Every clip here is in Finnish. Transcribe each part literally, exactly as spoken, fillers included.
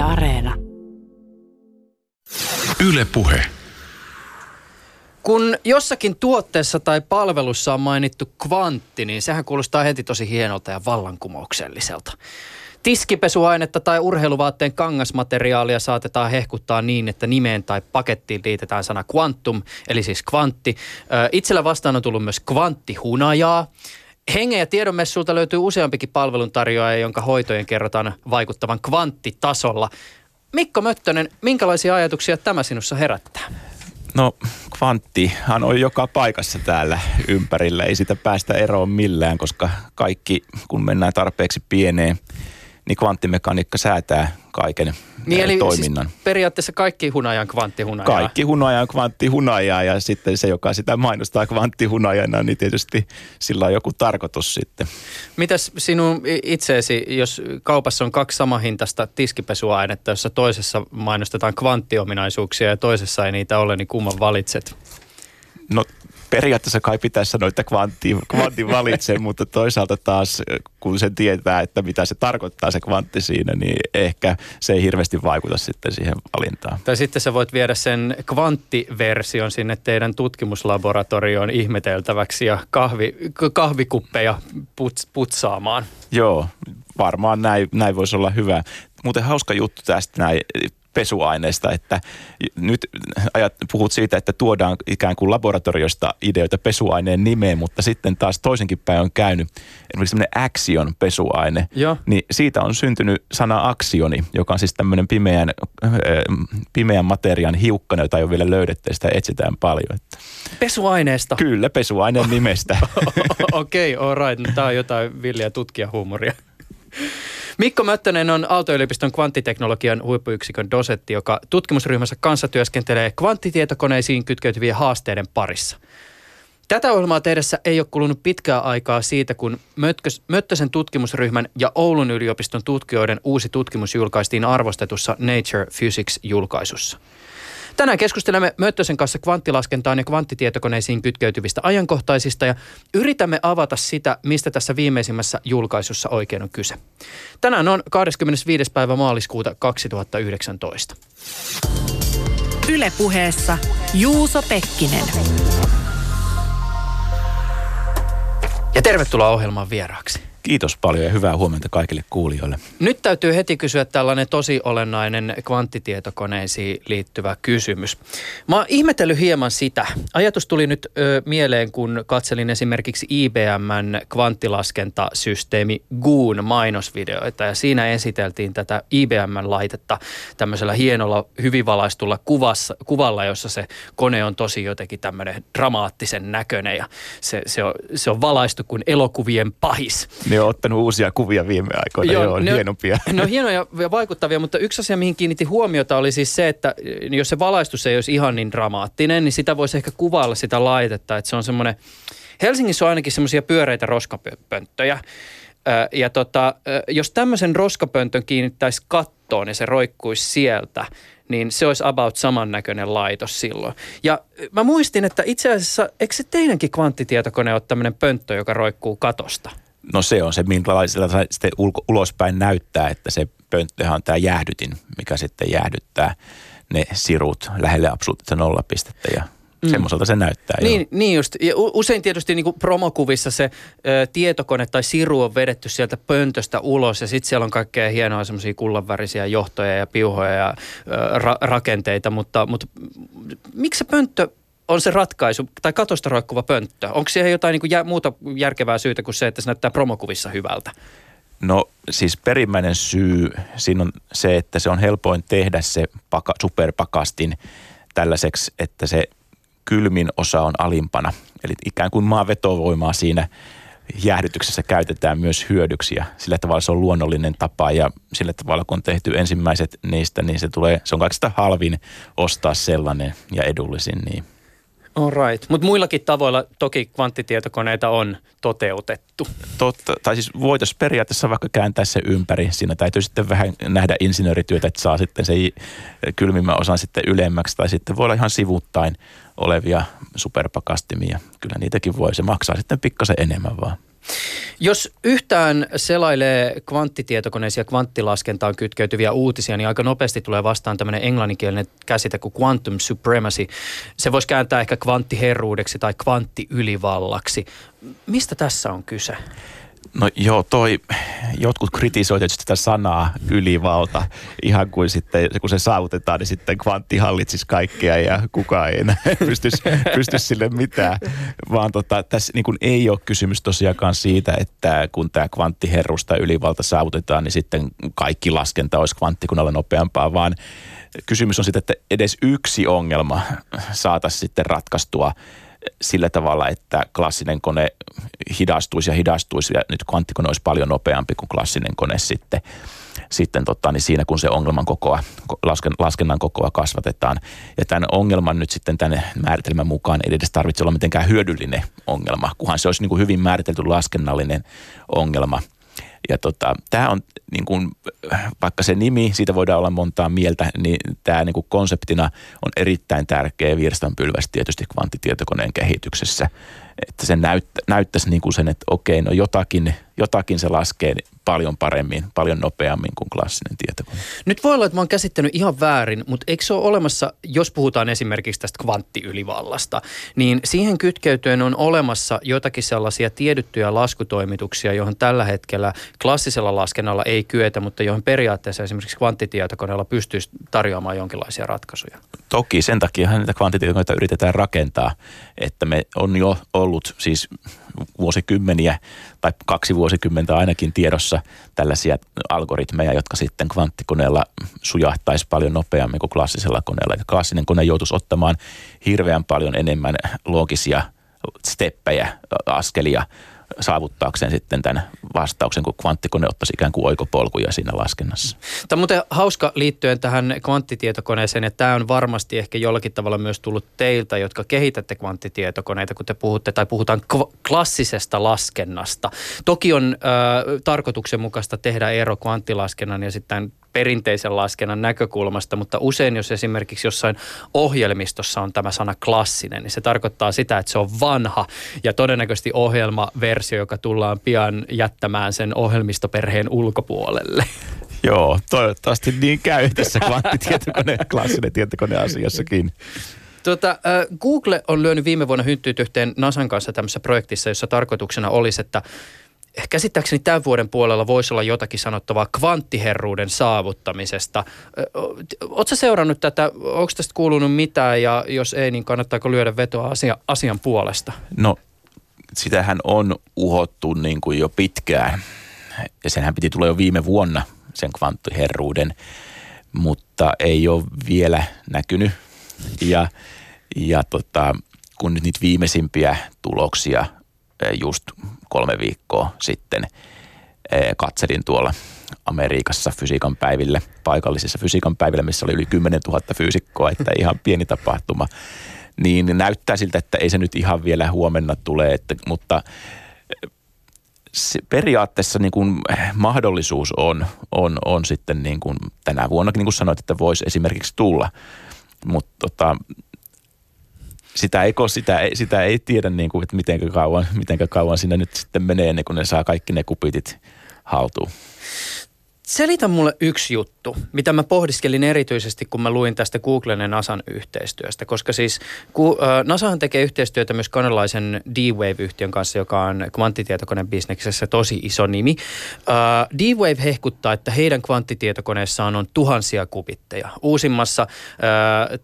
Yle Areena. Yle Puhe. Kun jossakin tuotteessa tai palvelussa on mainittu kvantti, niin sehän kuulostaa heti tosi hienolta ja vallankumoukselliselta. Tiskipesuainetta tai urheiluvaatteen kangasmateriaalia saatetaan hehkuttaa niin, että nimeen tai pakettiin liitetään sana quantum, eli siis kvantti. Itsellä vastaan on tullut myös kvanttihunajaa. Hengen ja tiedonmessuilta löytyy useampikin palveluntarjoaja, jonka hoitojen kerrotaan vaikuttavan kvanttitasolla. Mikko Möttönen, minkälaisia ajatuksia tämä sinussa herättää? No kvanttihan on joka paikassa täällä ympärillä. Ei sitä päästä eroon millään, koska kaikki, kun mennään tarpeeksi pieneen, niin kvanttimekaniikka säätää kaiken niin, eli toiminnan. Siis periaatteessa kaikki hunajan kvanttihunajaa. Kaikki hunajan kvanttihunajaa ja sitten se, joka sitä mainostaa kvanttihunajana, niin tietysti sillä on joku tarkoitus sitten. Mitäs sinun itseesi, jos kaupassa on kaksi samahintaista tiskipesuainetta, jossa toisessa mainostetaan kvanttiominaisuuksia ja toisessa ei niitä ole, niin kumman valitset? No periaatteessa kai pitäisi sanoa, että kvantti, kvantti valitsee, mutta toisaalta taas kun sen tietää, että mitä se tarkoittaa se kvantti siinä, niin ehkä se ei hirveästi vaikuta sitten siihen valintaan. Tai sitten sä voit viedä sen kvanttiversion sinne teidän tutkimuslaboratorioon ihmeteltäväksi ja kahvi, kahvikuppeja puts, putsaamaan. Joo, varmaan näin, näin voisi olla hyvä. Muuten hauska juttu tästä näin pesuaineista, että nyt ajat, puhut siitä, että tuodaan ikään kuin laboratoriosta ideoita pesuaineen nimeen, mutta sitten taas toisenkin päin on käynyt esimerkiksi tämmöinen axion pesuaine, joo, niin siitä on syntynyt sana aksioni, joka on siis tämmöinen pimeän, pimeän materian hiukkana, jota ei ole vielä löydetty, sitä etsitään paljon. Pesuaineesta? Kyllä, pesuaineen nimestä. Okei, okay, all right. No, tämä on jotain villiä tutkijahuumoria. Mikko Möttönen on Aalto-yliopiston kvanttiteknologian huippuyksikön dosentti, joka tutkimusryhmänsä kanssa työskentelee kvanttitietokoneisiin kytkeytyvien haasteiden parissa. Tätä ohjelmaa tehdessä ei ole kulunut pitkää aikaa siitä, kun Möttösen tutkimusryhmän ja Oulun yliopiston tutkijoiden uusi tutkimus julkaistiin arvostetussa Nature Physics-julkaisussa. Tänään keskustelemme Möttösen kanssa kvanttilaskentaan ja kvanttitietokoneisiin kytkeytyvistä ajankohtaisista ja yritämme avata sitä, mistä tässä viimeisimmässä julkaisussa oikein on kyse. Tänään on kahdeskymmenesviides päivä maaliskuuta kaksituhattayhdeksäntoista. Yle Puheessa Juuso Pekkinen. Ja tervetuloa ohjelman vieraaksi. Kiitos paljon ja hyvää huomenta kaikille kuulijoille. Nyt täytyy heti kysyä tällainen tosi olennainen kvanttitietokoneisiin liittyvä kysymys. Mä oon ihmetellyt hieman sitä. Ajatus tuli nyt ö, mieleen, kun katselin esimerkiksi I B M:n kvanttilaskentasysteemi Goon mainosvideoita. Ja siinä esiteltiin tätä I B M-laitetta tämmöisellä hienolla, hyvin valaistulla kuvassa, kuvalla, jossa se kone on tosi jotenkin tämmöinen dramaattisen näköinen. Ja se, se, on, se on valaistu kuin elokuvien pahis. Ne on ottanut uusia kuvia viime aikoina, joo, joo on ne, hienompia. Ne on hienoja ja vaikuttavia, mutta yksi asia, mihin kiinnitti huomiota, oli siis se, että jos se valaistus ei olisi ihan niin dramaattinen, niin sitä voisi ehkä kuvailla sitä laitetta, että se on semmoinen, Helsingissä on ainakin semmoisia pyöreitä roskapönttöjä, ja tota, jos tämmöisen roskapöntön kiinnittäisi kattoon ja se roikkuisi sieltä, niin se olisi about samannäköinen laitos silloin. Ja mä muistin, että itse asiassa, eikö se teidänkin kvanttitietokone ole tämmöinen pönttö, joka roikkuu katosta? No se on se, minkälaisella sitten ulospäin näyttää, että se pönttöhän on tämä jäähdytin, mikä sitten jäähdyttää ne sirut lähelle absoluuttista nollapistettä ja mm. semmoiselta se näyttää. Niin, niin just. Ja usein tietysti niin kuin promokuvissa se ö, tietokone tai siru on vedetty sieltä pöntöstä ulos ja sitten siellä on kaikkea hienoa semmoisia kullanvärisiä johtoja ja piuhoja ja ö, ra- rakenteita, mutta, mutta miksi se pönttö on se ratkaisu, tai katosta roikkuva pönttö? Onko siihen jotain niin kuin jä, muuta järkevää syytä kuin se, että se näyttää promokuvissa hyvältä? No siis perimmäinen syy siinä on se, että se on helpoin tehdä se paka, superpakastin tällaiseksi, että se kylmin osa on alimpana. Eli ikään kuin maan vetovoimaa siinä jäähdytyksessä käytetään myös hyödyksi ja sillä tavalla se on luonnollinen tapa ja sillä tavalla kun on tehty ensimmäiset niistä, niin se, tulee, se on kaikista halvin ostaa sellainen ja edullisin niin. All right. Mutta muillakin tavoilla toki kvanttitietokoneita on toteutettu. Totta. Tai siis voitaisiin periaatteessa vaikka kääntää se ympäri. Siinä täytyy sitten vähän nähdä insinöörityötä, että saa sitten se kylmimmän osan sitten ylemmäksi. Tai sitten voi olla ihan sivuttain olevia superpakastimia. Kyllä niitäkin voi. Se maksaa sitten pikkasen enemmän vaan. Jos yhtään selailee kvanttitietokoneisiin ja kvanttilaskentaan kytkeytyviä uutisia, niin aika nopeasti tulee vastaan tämmöinen englanninkielinen käsite kuin quantum supremacy. Se voisi kääntää ehkä kvanttiherruudeksi tai kvanttiylivallaksi. Mistä tässä on kyse? No joo, toi, jotkut kritisoivat tietysti sitä sanaa ylivalta, ihan kuin sitten, kun se saavutetaan, niin sitten kvantti hallitsisi kaikkea ja kukaan ei enää pystyisi, pystyisi sille mitään, vaan tota, tässä niin kuin ei ole kysymys tosiaankaan siitä, että kun tämä kvanttiherruus tai ylivalta saavutetaan, niin sitten kaikki laskenta olisi kvanttikunnalla nopeampaa, vaan kysymys on siitä, että edes yksi ongelma saataisiin sitten ratkaistua sillä tavalla, että klassinen kone hidastuisi ja hidastuisi ja nyt kvanttikone olisi paljon nopeampi kuin klassinen kone sitten, sitten tota, niin siinä kun se ongelman kokoa, lasken, laskennan kokoa kasvatetaan. Ja tämän ongelman nyt sitten tämän määritelmän mukaan ei edes tarvitse olla mitenkään hyödyllinen ongelma, kunhan se olisi niin kuin hyvin määritelty laskennallinen ongelma. Ja tota, tämä on niin kuin, vaikka se nimi, siitä voidaan olla montaa mieltä, niin tämä niin kuin konseptina on erittäin tärkeä virstanpylväs tietysti kvanttitietokoneen kehityksessä. Että se näyttä, näyttäisi niin kuin sen, että okei, no jotakin, jotakin se laskee paljon paremmin, paljon nopeammin kuin klassinen tietokone. Nyt voi olla, että mä oon käsittänyt ihan väärin, mutta eikö se ole olemassa, jos puhutaan esimerkiksi tästä kvanttiylivallasta, niin siihen kytkeytyen on olemassa jotakin sellaisia tiedettyjä laskutoimituksia, johon tällä hetkellä klassisella laskennalla ei kyetä, mutta johon periaatteessa esimerkiksi kvanttitietokoneella pystyisi tarjoamaan jonkinlaisia ratkaisuja. Toki sen takia niitä kvanttitietokoneita yritetään rakentaa, että me on jo ollut siis vuosikymmeniä tai kaksi vuosikymmentä ainakin tiedossa tällaisia algoritmeja, jotka sitten kvanttikoneella sujahtaisi paljon nopeammin kuin klassisella koneella. Ja klassinen kone joutuisi ottamaan hirveän paljon enemmän loogisia steppejä, askelia saavuttaakseen sitten tämän vastauksen, kun kvanttikone ottaisi ikään kuin oikopolkuja siinä laskennassa. Tämä on muuten hauska liittyen tähän kvanttitietokoneeseen, että tämä on varmasti ehkä jollakin tavalla myös tullut teiltä, jotka kehitätte kvanttitietokoneita, kun te puhutte tai puhutaan kv- klassisesta laskennasta. Toki on äh, tarkoituksenmukaista tehdä ero kvanttilaskennan ja sitten perinteisen laskennan näkökulmasta, mutta usein jos esimerkiksi jossain ohjelmistossa on tämä sana klassinen, niin se tarkoittaa sitä, että se on vanha ja todennäköisesti ohjelmaversio, joka tullaan pian jättämään sen ohjelmistoperheen ulkopuolelle. Joo, toivottavasti niin käy tässä kvanttitietokone, klassinen tietokone asiassakin. Tuota, Google on lyönyt viime vuonna hynttyyt yhteen NASAn kanssa tämmöisessä projektissa, jossa tarkoituksena olisi, että käsittääkseni tämän vuoden puolella voisi olla jotakin sanottavaa kvanttiherruuden saavuttamisesta. Oletko seurannut tätä? Onko tästä kuulunut mitään ja jos ei, niin kannattaako lyödä vetoa asia, asian puolesta? No, sitähän on uhottu niin kuin jo pitkään ja senhän piti tulla jo viime vuonna sen kvanttiherruuden, mutta ei ole vielä näkynyt ja, ja tota, kun nyt niitä viimeisimpiä tuloksia just kolme viikkoa sitten katselin tuolla Amerikassa fysiikan päivillä, paikallisissa fysiikan päivillä, missä oli yli kymmenen tuhatta fyysikkoa, että ihan pieni tapahtuma. Niin näyttää siltä, että ei se nyt ihan vielä huomenna tule, että, mutta se periaatteessa niin kuin mahdollisuus on, on, on sitten niin kuin tänä vuonna, niin kuin sanoit, että voisi esimerkiksi tulla, mutta tota, Sitä ei, sitä, ei, sitä ei tiedä, niin kuin, että mitenkä kauan, mitenkä kauan siinä nyt sitten menee ennen kuin ne saa kaikki ne kubitit haltuun. Selitä mulle yksi juttu, mitä mä pohdiskelin erityisesti, kun mä luin tästä Googlen ja NASAn yhteistyöstä, koska siis kun, äh, NASAhan tekee yhteistyötä myös kanalaisen D-Wave-yhtiön kanssa, joka on kvanttitietokonebisneksessä tosi iso nimi. Äh, D-Wave hehkuttaa, että heidän kvanttitietokoneessaan on tuhansia kubitteja. Uusimmassa äh,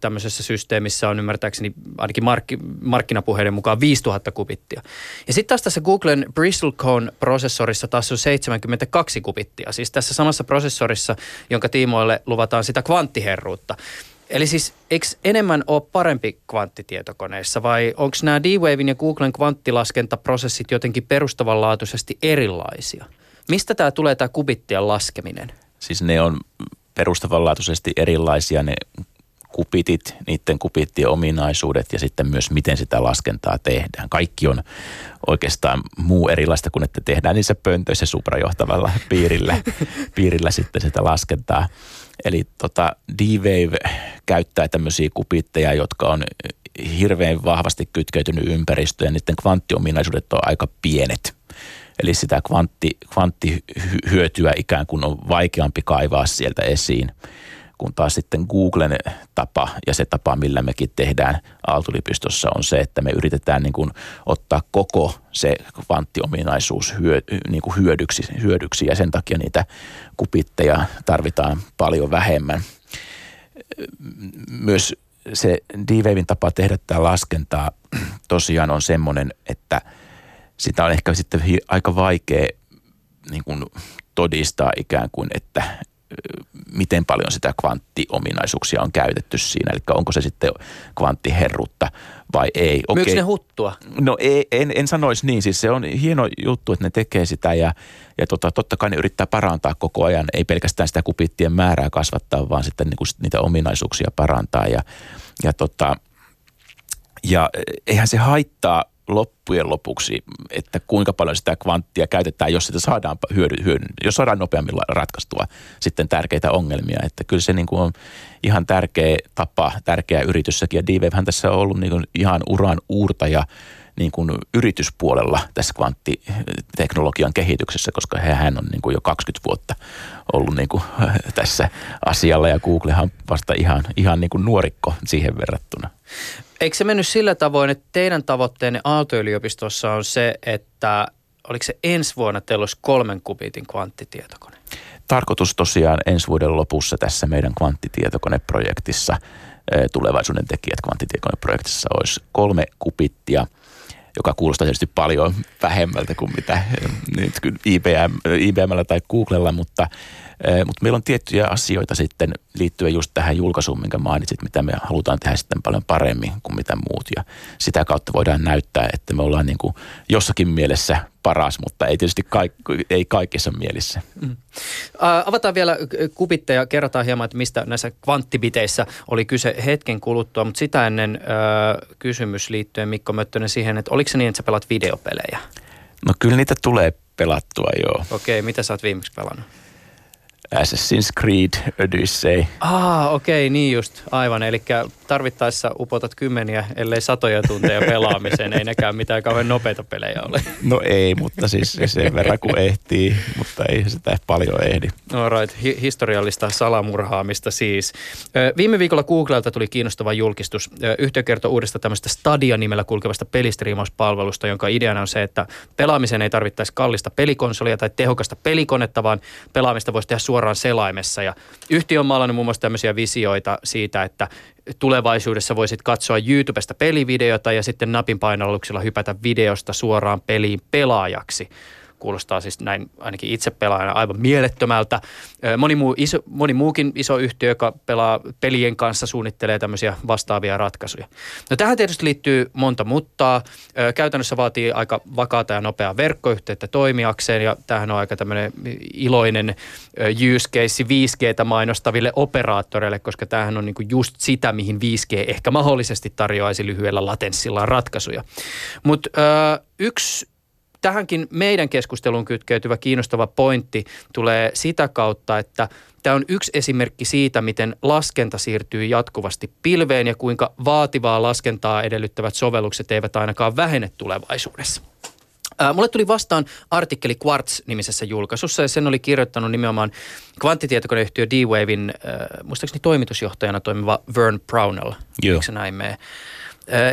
tämmöisessä systeemissä on ymmärtääkseni ainakin mark- markkinapuheiden mukaan viisituhatta kubittia. Ja sitten taas tässä Googlen Bristlecone-prosessorissa taas on seitsemänkymmentäkaksi kubittia, siis tässä samassa prosessorissa, jonka tiimoille luvataan sitä kvanttiherruutta. Eli siis eikö enemmän ole parempi kvanttitietokoneissa vai onko nämä D-Waven ja Googlen kvanttilaskentaprosessit jotenkin perustavanlaatuisesti erilaisia? Mistä tämä tulee tämä kubittien laskeminen? Siis ne on perustavanlaatuisesti erilaisia ne kubitit, niiden kubittien ominaisuudet ja sitten myös miten sitä laskentaa tehdään. Kaikki on oikeastaan muu erilaista kuin että tehdään niissä pöntöissä suprajohtavalla piirillä, piirillä sitten sitä laskentaa. Eli tota, D-Wave käyttää tämmöisiä kubitteja, jotka on hirveän vahvasti kytkeytynyt ympäristöön ja niiden kvanttiominaisuudet on aika pienet. Eli sitä kvantti, kvanttihyötyä ikään kuin on vaikeampi kaivaa sieltä esiin, kun taas sitten Googlen tapa ja se tapa, millä mekin tehdään Aalto-yliopistossa on se, että me yritetään niin kuin ottaa koko se kvanttiominaisuus hyö, niin kuin hyödyksi, hyödyksi ja sen takia niitä kupitteja tarvitaan paljon vähemmän. Myös se D-Waven tapa tehdä tämä laskentaa tosiaan on semmoinen, että sitä on ehkä sitten aika vaikea niin kuin todistaa ikään kuin, että miten paljon sitä kvanttiominaisuuksia on käytetty siinä, eli onko se sitten kvanttiherrutta vai ei. Okei. Myykö ne huttua? No ei, en, en sanoisi niin, siis se on hieno juttu, että ne tekee sitä ja, ja tota, totta kai ne yrittää parantaa koko ajan, ei pelkästään sitä kubittien määrää kasvattaa, vaan sitten niinku niitä ominaisuuksia parantaa ja, ja, tota, ja eihän se haittaa loppujen lopuksi, että kuinka paljon sitä kvanttia käytetään, jos sitä saadaan hyödy- hyödy- jos saadaan nopeammin ratkaistua sitten tärkeitä ongelmia. Että kyllä se niin kuin on ihan tärkeä tapa, tärkeä yrityssäkin. Ja D-Wavehän tässä on ollut niin kuin ihan uran uurtaja niin kuin yrityspuolella tässä kvanttiteknologian kehityksessä, koska hän on niin kuin jo kaksikymmentä vuotta ollut niin kuin tässä asialla ja Googlehan vasta ihan, ihan niin kuin nuorikko siihen verrattuna. Eikö se mennyt sillä tavoin, että teidän tavoitteenne Aalto-yliopistossa on se, että oliko se ensi vuonna teillä olisi kolmen kubitin kvanttitietokone? Tarkoitus tosiaan ensi vuoden lopussa tässä meidän kvanttitietokoneprojektissa, tulevaisuuden tekijät kvanttitietokoneprojektissa olisi kolme kubittia, joka kuulostaa tietysti paljon vähemmältä kuin mitä nyt I B M:llä tai Googlella, mutta, mutta meillä on tiettyjä asioita sitten liittyen just tähän julkaisuun, minkä mainitsit, mitä me halutaan tehdä sitten paljon paremmin kuin mitä muut. Ja sitä kautta voidaan näyttää, että me ollaan niin kuin jossakin mielessä paras, mutta ei tietysti kaik, ei kaikissa mielissä. Mm. Avataan vielä kubitteja, kerrotaan hieman, että mistä näissä kvanttibiteissä oli kyse hetken kuluttua, mutta sitä ennen ö, kysymys liittyen Mikko Möttönen siihen, että oliko se niin, että sä pelat videopelejä? No kyllä niitä tulee pelattua, joo. Okei, mitä sä oot viimeksi pelannut? Assassin's Creed, Odyssey. Ah, okei, niin just, aivan. Eli tarvittaessa upotat kymmeniä, ellei satoja tunteja pelaamiseen. Ei näkään mitään kauhean nopeita pelejä ole. No ei, mutta siis sen verran kun ehtii, mutta ei sitä paljon ehdi. All right, Hi- historiallista salamurhaamista siis. Viime viikolla Googlelta tuli kiinnostava julkistus. Yhtiö kertoo uudesta tämmöistä Stadia-nimellä kulkevasta pelistriimauspalvelusta, jonka ideana on se, että pelaamiseen ei tarvittaisi kallista pelikonsolia tai tehokasta pelikonetta, vaan pelaamista voisi tehdä suoraan selaimessa. Ja yhtiö on maalannut muun muassa tämmöisiä visioita siitä, että tulevaisuudessa voisit katsoa YouTubesta pelivideota ja sitten napin painalluksella hypätä videosta suoraan peliin pelaajaksi. Kuulostaa siis näin ainakin itse pelaajana aivan mielettömältä. Moni, muu iso, moni muukin iso yhtiö, joka pelaa pelien kanssa, suunnittelee tämmöisiä vastaavia ratkaisuja. No tähän tietysti liittyy monta muttaa. Käytännössä vaatii aika vakaata ja nopeaa verkkoyhteyttä toimijakseen ja tämähän on aika tämmöinen iloinen use case viisi G:tä mainostaville operaattoreille, koska tämähän on niinku just sitä, mihin viisi G ehkä mahdollisesti tarjoaisi lyhyellä latenssilla ratkaisuja. Mutta yksi tähänkin meidän keskusteluun kytkeytyvä kiinnostava pointti tulee sitä kautta, että tämä on yksi esimerkki siitä, miten laskenta siirtyy jatkuvasti pilveen ja kuinka vaativaa laskentaa edellyttävät sovellukset eivät ainakaan vähene tulevaisuudessa. Mulle tuli vastaan artikkeli Quartz-nimisessä julkaisussa ja sen oli kirjoittanut nimenomaan kvanttitietokoneyhtiö D-Waven, äh, muistaakseni toimitusjohtajana toimiva Vern Brownell, eikö se näin mene?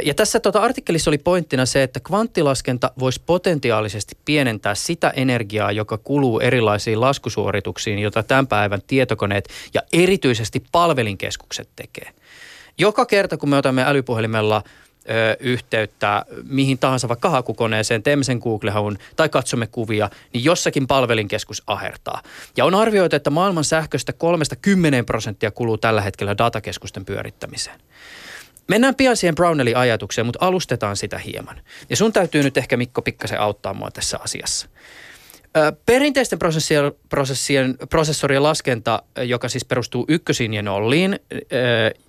Ja tässä tuota, artikkelissa oli pointtina se, että kvanttilaskenta voisi potentiaalisesti pienentää sitä energiaa, joka kuluu erilaisiin laskusuorituksiin, jota tämän päivän tietokoneet ja erityisesti palvelinkeskukset tekee. Joka kerta, kun me otamme älypuhelimella ö, yhteyttä mihin tahansa vaikka hakukoneeseen, teemme sen Google-haun tai katsomme kuvia, niin jossakin palvelinkeskus ahertaa. Ja on arvioitu, että maailman sähköstä kolmesta kymmeneen prosenttia kuluu tällä hetkellä datakeskusten pyörittämiseen. Mennään pian siihen Brownellin ajatukseen, mutta alustetaan sitä hieman. Ja sun täytyy nyt ehkä, Mikko, pikkasen auttaa mua tässä asiassa. Perinteisten prosessien, prosessorien laskenta, joka siis perustuu ykkösiin ja nolliin,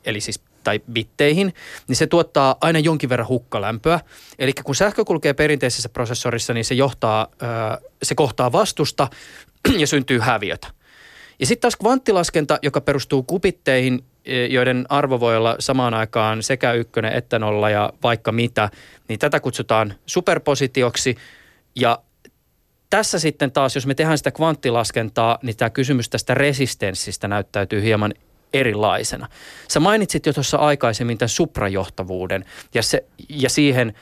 eli siis tai bitteihin, niin se tuottaa aina jonkin verran hukkalämpöä. Eli kun sähkö kulkee perinteisessä prosessorissa, niin se, johtaa, se kohtaa vastusta ja syntyy häviötä. Ja sitten taas kvanttilaskenta, joka perustuu kubitteihin, joiden arvo voi olla samaan aikaan sekä ykkönen että nolla ja vaikka mitä, niin tätä kutsutaan superpositioksi. Ja tässä sitten taas, jos me tehdään sitä kvanttilaskentaa, niin tämä kysymys tästä resistenssistä näyttäytyy hieman erilaisena. Sä mainitsit jo tuossa aikaisemmin tämän suprajohtavuuden ja, se, ja siihen,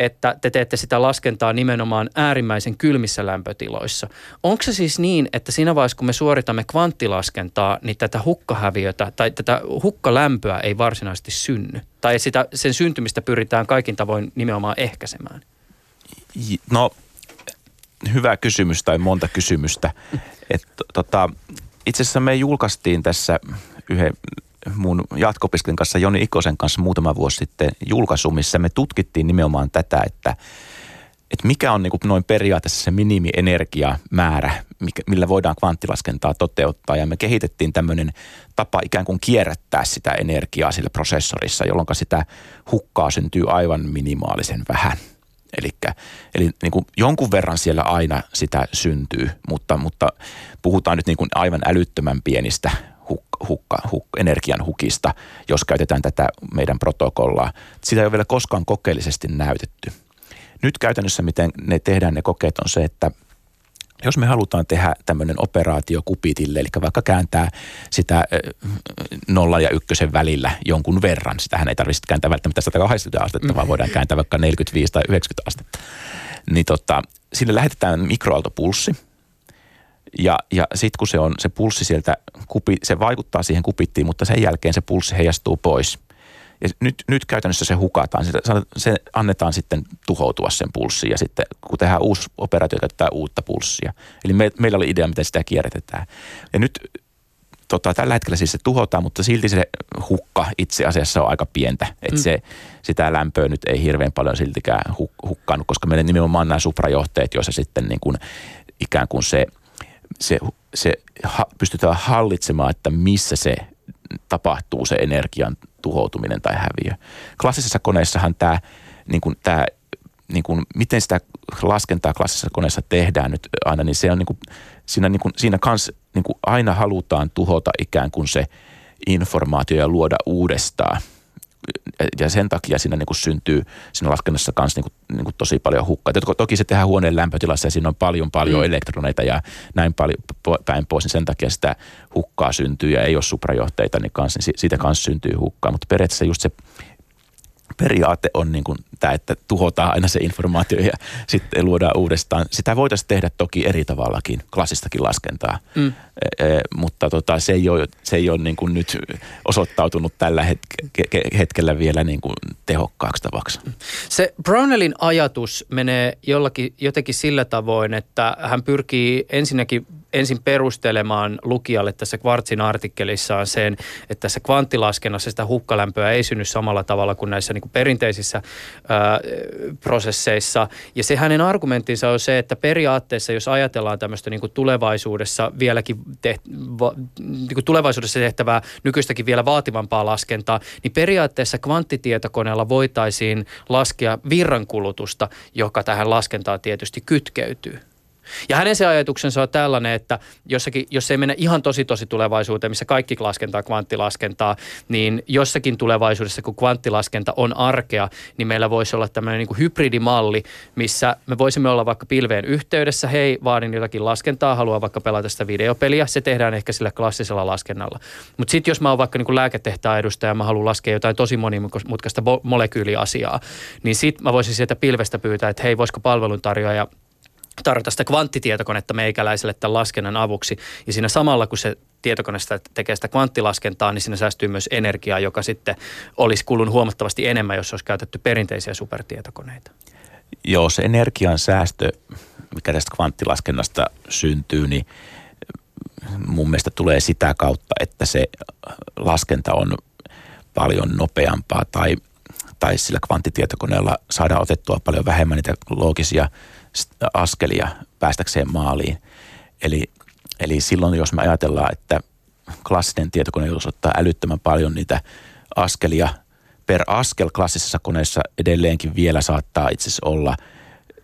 että te teette sitä laskentaa nimenomaan äärimmäisen kylmissä lämpötiloissa. Onko se siis niin, että siinä vaiheessa, kun me suoritamme kvanttilaskentaa, niin tätä hukkahäviötä tai tätä hukkalämpöä ei varsinaisesti synny? Tai sitä, sen syntymistä pyritään kaikin tavoin nimenomaan ehkäisemään? No, hyvä kysymys tai monta kysymystä. Et, tota, itse asiassa me julkaistiin tässä yhden mun jatko-opiskelijan kanssa, Joni Ikosen kanssa muutama vuosi sitten julkaisu, missä me tutkittiin nimenomaan tätä, että, että mikä on niin kuin noin periaatteessa se minimienergiamäärä, mikä, millä voidaan kvanttilaskentaa toteuttaa. Ja me kehitettiin tämmöinen tapa ikään kuin kierrättää sitä energiaa sillä prosessorissa, jolloin sitä hukkaa syntyy aivan minimaalisen vähän. Elikkä, eli niin kuin jonkun verran siellä aina sitä syntyy, mutta, mutta puhutaan nyt niin kuin aivan älyttömän pienistä huk, hukka, huk, energian hukista, jos käytetään tätä meidän protokollaa. Sitä ei ole vielä koskaan kokeellisesti näytetty. Nyt käytännössä, miten ne tehdään ne kokeet, on se, että jos me halutaan tehdä tämmöinen operaatio kubitille, eli vaikka kääntää sitä nollan ja ykkösen välillä jonkun verran, sitähän ei tarvitse kääntää välttämättä sata kahdeksankymmentä astetta, vaan voidaan kääntää vaikka neljäkymmentäviisi tai yhdeksänkymmentä astetta, niin tota, sille lähetetään mikroaaltopulssi, ja, ja sitten kun se on se pulssi sieltä, kupi, se vaikuttaa siihen kubittiin, mutta sen jälkeen se pulssi heijastuu pois. Ja nyt, nyt käytännössä se hukataan, se, se annetaan sitten tuhoutua sen pulssiin ja sitten kun tehdään uusi operaatio, käytetään uutta pulssia. Eli me, meillä oli idea, miten sitä kierrätetään. Ja nyt tota, tällä hetkellä siis se tuhotaan, mutta silti se hukka itse asiassa on aika pientä. Että mm. se, sitä lämpöä nyt ei hirveän paljon siltikään huk, hukkaannut, koska meillä nimenomaan nämä suprajohteet, joissa sitten niin kuin, ikään kuin se, se, se ha, pystytään hallitsemaan, että missä se tapahtuu se energian tuhoutuminen tai häviö. Klassisessa koneessahan tämä, niin kuin tämä niin kuin, miten sitä laskentaa klassisessa koneessa tehdään nyt aina, niin se on niin kuin, siinä, niin kuin, siinä kans, niin kuin aina halutaan tuhota ikään kuin se informaatio ja luoda uudestaan. Ja sen takia siinä niin kuin syntyy siinä laskennassa kans niin kuin, niin kuin tosi paljon hukkaa. Toki se tehdään huoneen lämpötilassa ja siinä on paljon paljon mm. elektroneita ja näin paljon päin pois, niin sen takia sitä hukkaa syntyy ja ei ole suprajohteita, niin, kans, niin siitä kanssa syntyy hukkaa. Mutta periaatteessa just se periaate on niin kuin tämä, että tuhotaan aina se informaatio ja sitten luodaan uudestaan. Sitä voitaisiin tehdä toki eri tavallakin, klassistakin laskentaa, mm. e, mutta tota, se ei ole, se ei ole niin kuin nyt osoittautunut tällä hetke- hetkellä vielä niin kuin tehokkaaksi tavaksi. Se Brownellin ajatus menee jollakin, jotenkin sillä tavoin, että hän pyrkii ensinnäkin ensin perustelemaan lukijalle tässä Kvartsin artikkelissaan sen, että tässä kvanttilaskennassa sitä hukkalämpöä ei synny samalla tavalla kuin näissä niin kuin perinteisissä ää, prosesseissa. Ja se hänen argumenttinsa on se, että periaatteessa, jos ajatellaan tämmöistä niin kuin tulevaisuudessa vieläkin teht- va- niin kuin tulevaisuudessa tehtävää nykyistäkin vielä vaativampaa laskentaa, niin periaatteessa kvanttitietokoneella voitaisiin laskea virrankulutusta, joka tähän laskentaan tietysti kytkeytyy. Ja hänen se ajatuksensa on tällainen, että jossakin, jos ei mennä ihan tosi tosi tulevaisuuteen, missä kaikki laskentaa kvanttilaskentaa, niin jossakin tulevaisuudessa, kun kvanttilaskenta on arkea, niin meillä voisi olla tämmöinen niin kuin hybridimalli, missä me voisimme olla vaikka pilveen yhteydessä, hei, vaadin jotakin laskentaa, haluaa vaikka pelata sitä videopeliä, se tehdään ehkä sillä klassisella laskennalla. Mutta sitten jos mä oon vaikka niin kuin lääketehtaan edustaja ja mä haluan laskea jotain tosi monimutkaista molekyyliasiaa, niin sitten mä voisin sieltä pilvestä pyytää, että hei, voisiko palveluntarjoaja tarjota sitä kvanttitietokonetta meikäläiselle tämän laskennan avuksi. Ja siinä samalla, kun se tietokone sitä tekee sitä kvanttilaskentaa, niin siinä säästyy myös energiaa, joka sitten olisi kulunut huomattavasti enemmän, jos olisi käytetty perinteisiä supertietokoneita. Joo, se energian säästö, mikä tästä kvanttilaskennasta syntyy, niin mun mielestä tulee sitä kautta, että se laskenta on paljon nopeampaa tai, tai sillä kvanttitietokoneella saadaan otettua paljon vähemmän niitä loogisia askelia päästäkseen maaliin. Eli, eli silloin, jos me ajatellaan, että klassinen tietokone joutuisi ottaa älyttömän paljon niitä askelia, per askel klassisessa koneessa edelleenkin vielä saattaa itse asiassa olla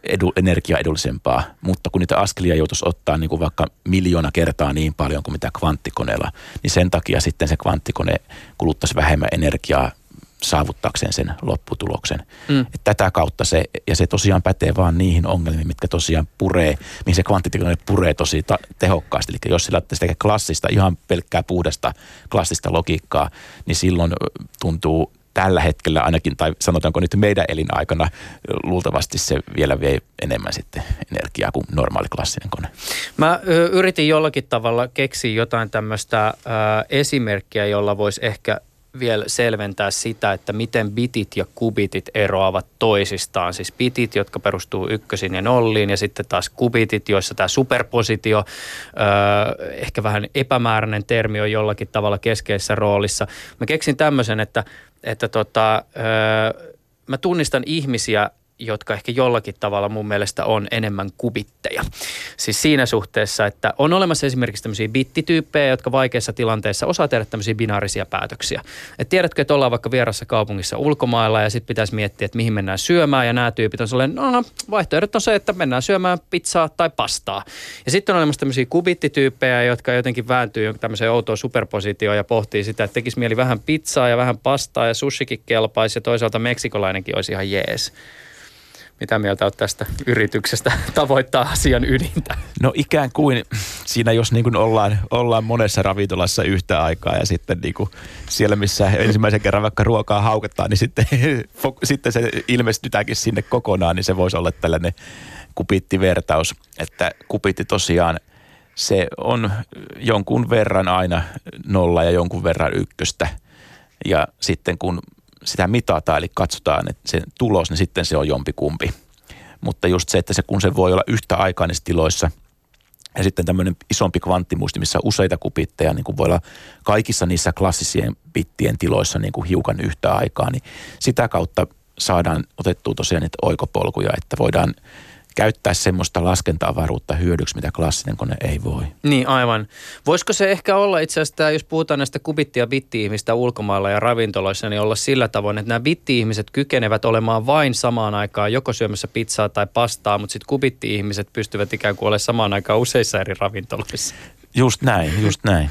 edu, energia edullisempaa, mutta kun niitä askelia joutuisi ottaa niin kuin vaikka miljoona kertaa niin paljon kuin mitä kvanttikoneella, niin sen takia sitten se kvanttikone kuluttaisi vähemmän energiaa saavuttaakseen sen lopputuloksen. Mm. Tätä kautta se, ja se tosiaan pätee vaan niihin ongelmiin, mitkä tosiaan puree, mihin se kvanttiteknologia puree tosi ta- tehokkaasti. Eli jos sillä tekee klassista, ihan pelkkää puhdasta klassista logiikkaa, niin silloin tuntuu tällä hetkellä ainakin, tai sanotaanko nyt meidän elinaikana, luultavasti se vielä vie enemmän sitten energiaa kuin normaali klassinen kone. Mä yritin jollakin tavalla keksiä jotain tämmöistä äh, esimerkkiä, jolla voisi ehkä vielä selventää sitä, että miten bitit ja kubitit eroavat toisistaan. Siis bitit, jotka perustuu ykkösiin ja nolliin, ja sitten taas kubitit, joissa tämä superpositio, öö, ehkä vähän epämääräinen termi, on jollakin tavalla keskeisessä roolissa. Mä keksin tämmöisen, että, että tota, öö, mä tunnistan ihmisiä, jotka ehkä jollakin tavalla mun mielestä on enemmän kubitteja. Siis siinä suhteessa, että on olemassa esimerkiksi tämmöisiä bittityyppejä, jotka vaikeissa tilanteissa osaa tehdä tämmöisiä binaarisia päätöksiä. Et tiedätkö, että ollaan vaikka vierassa kaupungissa ulkomailla ja sitten pitäisi miettiä, että mihin mennään syömään, ja nämä tyypit on sellainen, no, no vaihtoehdot on se, että mennään syömään pizzaa tai pastaa. Ja sitten on olemassa tämmöisiä kubittityyppejä, jotka jotenkin vääntyy tämmöiseen outoon superpositioon ja pohtii sitä, että tekisi mieli vähän pizzaa ja vähän pastaa ja sushikin kelpaisi ja toisaalta meksikolainenkin olisi ihan jees. Mitä mieltä olet tästä yrityksestä tavoittaa asian ydintä? No ikään kuin siinä, jos niin kuin ollaan, ollaan monessa ravintolassa yhtä aikaa ja sitten niin kuin siellä, missä ensimmäisen kerran vaikka ruokaa haukataan, niin sitten, sitten se ilmestytäänkin sinne kokonaan, niin se voisi olla tällainen kubittivertaus, että kubitti tosiaan se on jonkun verran aina nolla ja jonkun verran ykköstä, ja sitten kun sitä mitataan, eli katsotaan että sen tulos, niin sitten se on jompikumpi. Mutta just se, että se, kun se voi olla yhtä aikaa niissä tiloissa, ja sitten tämmöinen isompi kvanttimuisti, missä on useita kubitteja, niin kuin voi olla kaikissa niissä klassisien bittien tiloissa niin kuin hiukan yhtä aikaa, niin sitä kautta saadaan otettua tosiaan niitä oikopolkuja, että voidaan käyttää semmoista laskenta-avaruutta hyödyksi, mitä klassinen kone ei voi. Niin, aivan. Voisiko se ehkä olla itse asiassa, jos puhutaan näistä kubitti- ja bitti-ihmistä ulkomailla ja ravintoloissa, niin olla sillä tavoin, että nämä bitti-ihmiset kykenevät olemaan vain samaan aikaan joko syömässä pizzaa tai pastaa, mutta sitten kubitti-ihmiset pystyvät ikään kuin olemaan samaan aikaan useissa eri ravintoloissa. Just näin, just näin.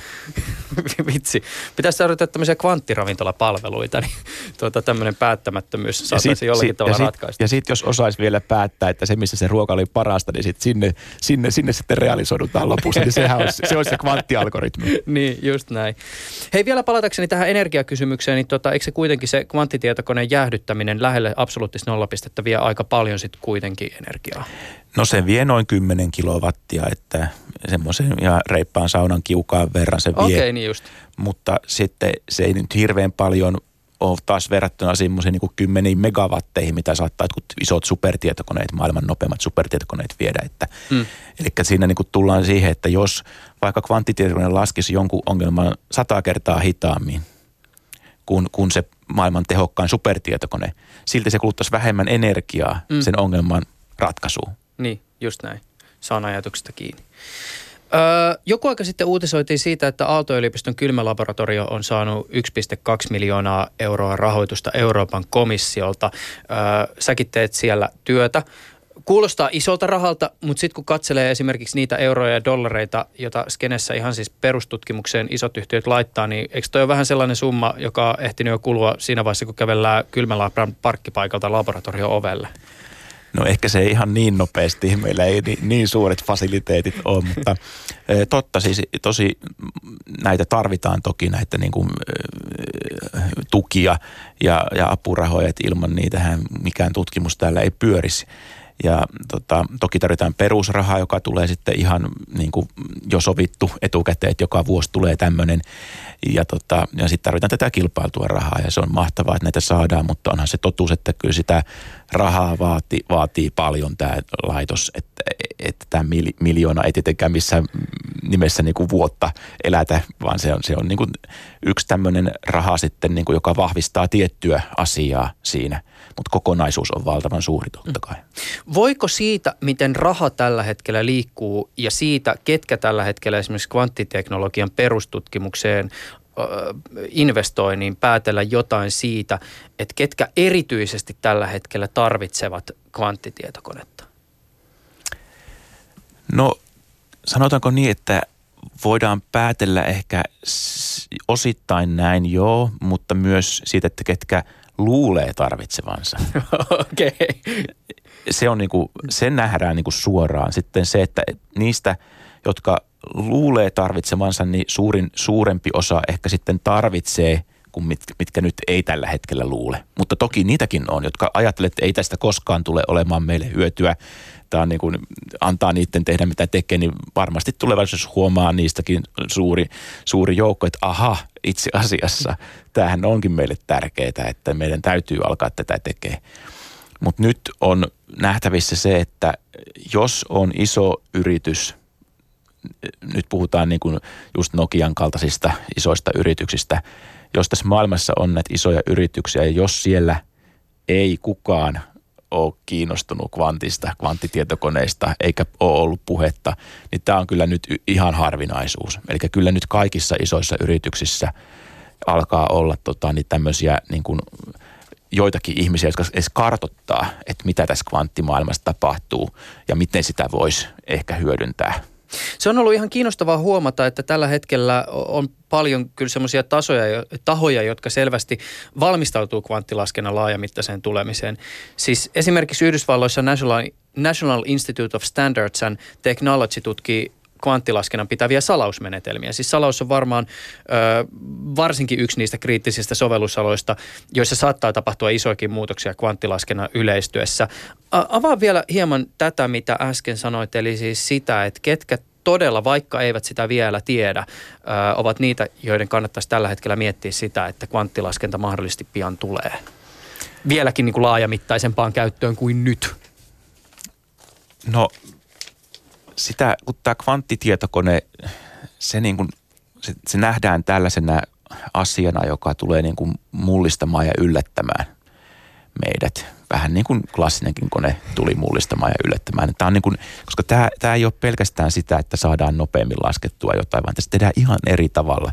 Vitsi. Pitäisi tarjota tämmöisiä kvanttiravintolapalveluita, niin tuota, tämmöinen päättämättömyys saataisiin sit, jollakin sit, tavalla ja ratkaista. Sit, ja sitten jos osaisi vielä päättää, että se missä se ruoka oli parasta, niin sit sinne, sinne, sinne sitten realisoidutaan lopussa, niin sehän olisi se, olisi se kvanttialgoritmi. Niin, just näin. Hei, vielä palatakseni tähän energiakysymykseen, niin tota, eikö se kuitenkin se kvanttitietokoneen jäähdyttäminen lähelle absoluuttista nollapistettä vie aika paljon sitten kuitenkin energiaa? No se vie noin kymmenen kilowattia, että semmoisen ihan reippaan saunan kiukaan verran se vie. Okei, niin just. Mutta sitten se ei nyt hirveän paljon ole taas verrattuna semmoisiin niin kymmeniin megawatteihin, mitä saattaa isot supertietokoneet, maailman nopeimmat supertietokoneet viedä. Että, mm. Eli siinä niin kuin tullaan siihen, että jos vaikka kvanttitietokone laskisi jonkun ongelman sata kertaa hitaammin kuin kun se maailman tehokkain supertietokone, silti se kuluttaisi vähemmän energiaa mm. sen ongelman ratkaisuun. Niin, just näin. Saan ajatuksesta kiinni. Öö, joku aika sitten uutisoitiin siitä, että Aalto-yliopiston kylmälaboratorio on saanut yksi pilkku kaksi miljoonaa euroa rahoitusta Euroopan komissiolta. Öö, säkin teet siellä työtä. Kuulostaa isolta rahalta, mutta sitten kun katselee esimerkiksi niitä euroja ja dollareita, joita skenessä ihan siis perustutkimukseen isot yhtiöt laittaa, niin eikö toi ole vähän sellainen summa, joka on ehtinyt jo kulua siinä vaiheessa, kun kävellään kylmälabran parkkipaikalta laboratorio-ovelle? No ehkä se ei ihan niin nopeasti, meillä ei niin, niin suuret fasiliteetit ole, mutta totta siis tosi näitä tarvitaan toki näitä niin kuin, tukia ja, ja apurahoja, että ilman niitähän mikään tutkimus täällä ei pyörisi. Ja tota, toki tarvitaan perusrahaa, joka tulee sitten ihan niin kuin jo sovittu etukäteen, että joka vuosi tulee tämmöinen. Ja, tota, ja sitten tarvitaan tätä kilpailtua rahaa ja se on mahtavaa, että näitä saadaan, mutta onhan se totuus, että kyllä sitä rahaa vaati, vaatii paljon tämä laitos, että, että tämä miljoona ei tietenkään missään nimessä niin kuin vuotta elätä, vaan se on, se on niin kuin yksi tämmöinen raha sitten, niin kuin joka vahvistaa tiettyä asiaa siinä. Mutta kokonaisuus on valtavan suuri totta kai. Voiko siitä, miten raha tällä hetkellä liikkuu ja siitä, ketkä tällä hetkellä esimerkiksi kvanttiteknologian perustutkimukseen investoi, niin päätellä jotain siitä, että ketkä erityisesti tällä hetkellä tarvitsevat kvanttitietokonetta? No sanotaanko niin, että voidaan päätellä ehkä osittain näin joo, mutta myös siitä, että ketkä luulee tarvitsevansa. Okei. Okay. Se on niinku, se nähdään niinku suoraan. Sitten se, että niistä, jotka luulee tarvitsevansa, niin suurin, suurempi osa ehkä sitten tarvitsee, kun mit, mitkä nyt ei tällä hetkellä luule. Mutta toki niitäkin on, jotka ajattelee, että ei tästä koskaan tule olemaan meille hyötyä. Tämä niin kuin antaa niiden tehdä mitä tekee, niin varmasti tulevaisuudessa huomaa niistäkin suuri, suuri joukko, että aha, itse asiassa tämähän onkin meille tärkeää, että meidän täytyy alkaa tätä tekemään. Mutta nyt on nähtävissä se, että jos on iso yritys, nyt puhutaan niin kuin just Nokian kaltaisista isoista yrityksistä, jos tässä maailmassa on näitä isoja yrityksiä ja jos siellä ei kukaan ole kiinnostunut kvantista, kvanttitietokoneista eikä ole ollut puhetta, niin tämä on kyllä nyt ihan harvinaisuus. Eli kyllä nyt kaikissa isoissa yrityksissä alkaa olla tota, niin tämmöisiä niin kuin joitakin ihmisiä, jotka edes kartoittaa, että mitä tässä kvanttimaailmassa tapahtuu ja miten sitä voisi ehkä hyödyntää. Se on ollut ihan kiinnostavaa huomata, että tällä hetkellä on paljon kyllä semmoisia tasoja, tahoja, jotka selvästi valmistautuu kvanttilaskennan laajamittaiseen tulemiseen. Siis esimerkiksi Yhdysvalloissa National, National Institute of Standards and Technology tutkii kvanttilaskennan pitäviä salausmenetelmiä. Siis salaus on varmaan ö, varsinkin yksi niistä kriittisistä sovellusaloista, joissa saattaa tapahtua isoikin muutoksia kvanttilaskennan yleistyessä. A- avaa vielä hieman tätä, mitä äsken sanoit, eli siis sitä, että ketkä todella, vaikka eivät sitä vielä tiedä, ö, ovat niitä, joiden kannattaisi tällä hetkellä miettiä sitä, että kvanttilaskenta mahdollisesti pian tulee. Vieläkin niin kuin laajamittaisempaan käyttöön kuin nyt. No... Sitä, kun tämä kvanttitietokone, se, niin kuin, se, se nähdään tällaisena asiana, joka tulee niin kuin mullistamaan ja yllättämään meidät. Vähän niin kuin klassinenkin kone tuli mullistamaan ja yllättämään. Tämä on niin kuin, koska tämä, tämä ei ole pelkästään sitä, että saadaan nopeammin laskettua jotain, vaan tässä tehdään ihan eri tavalla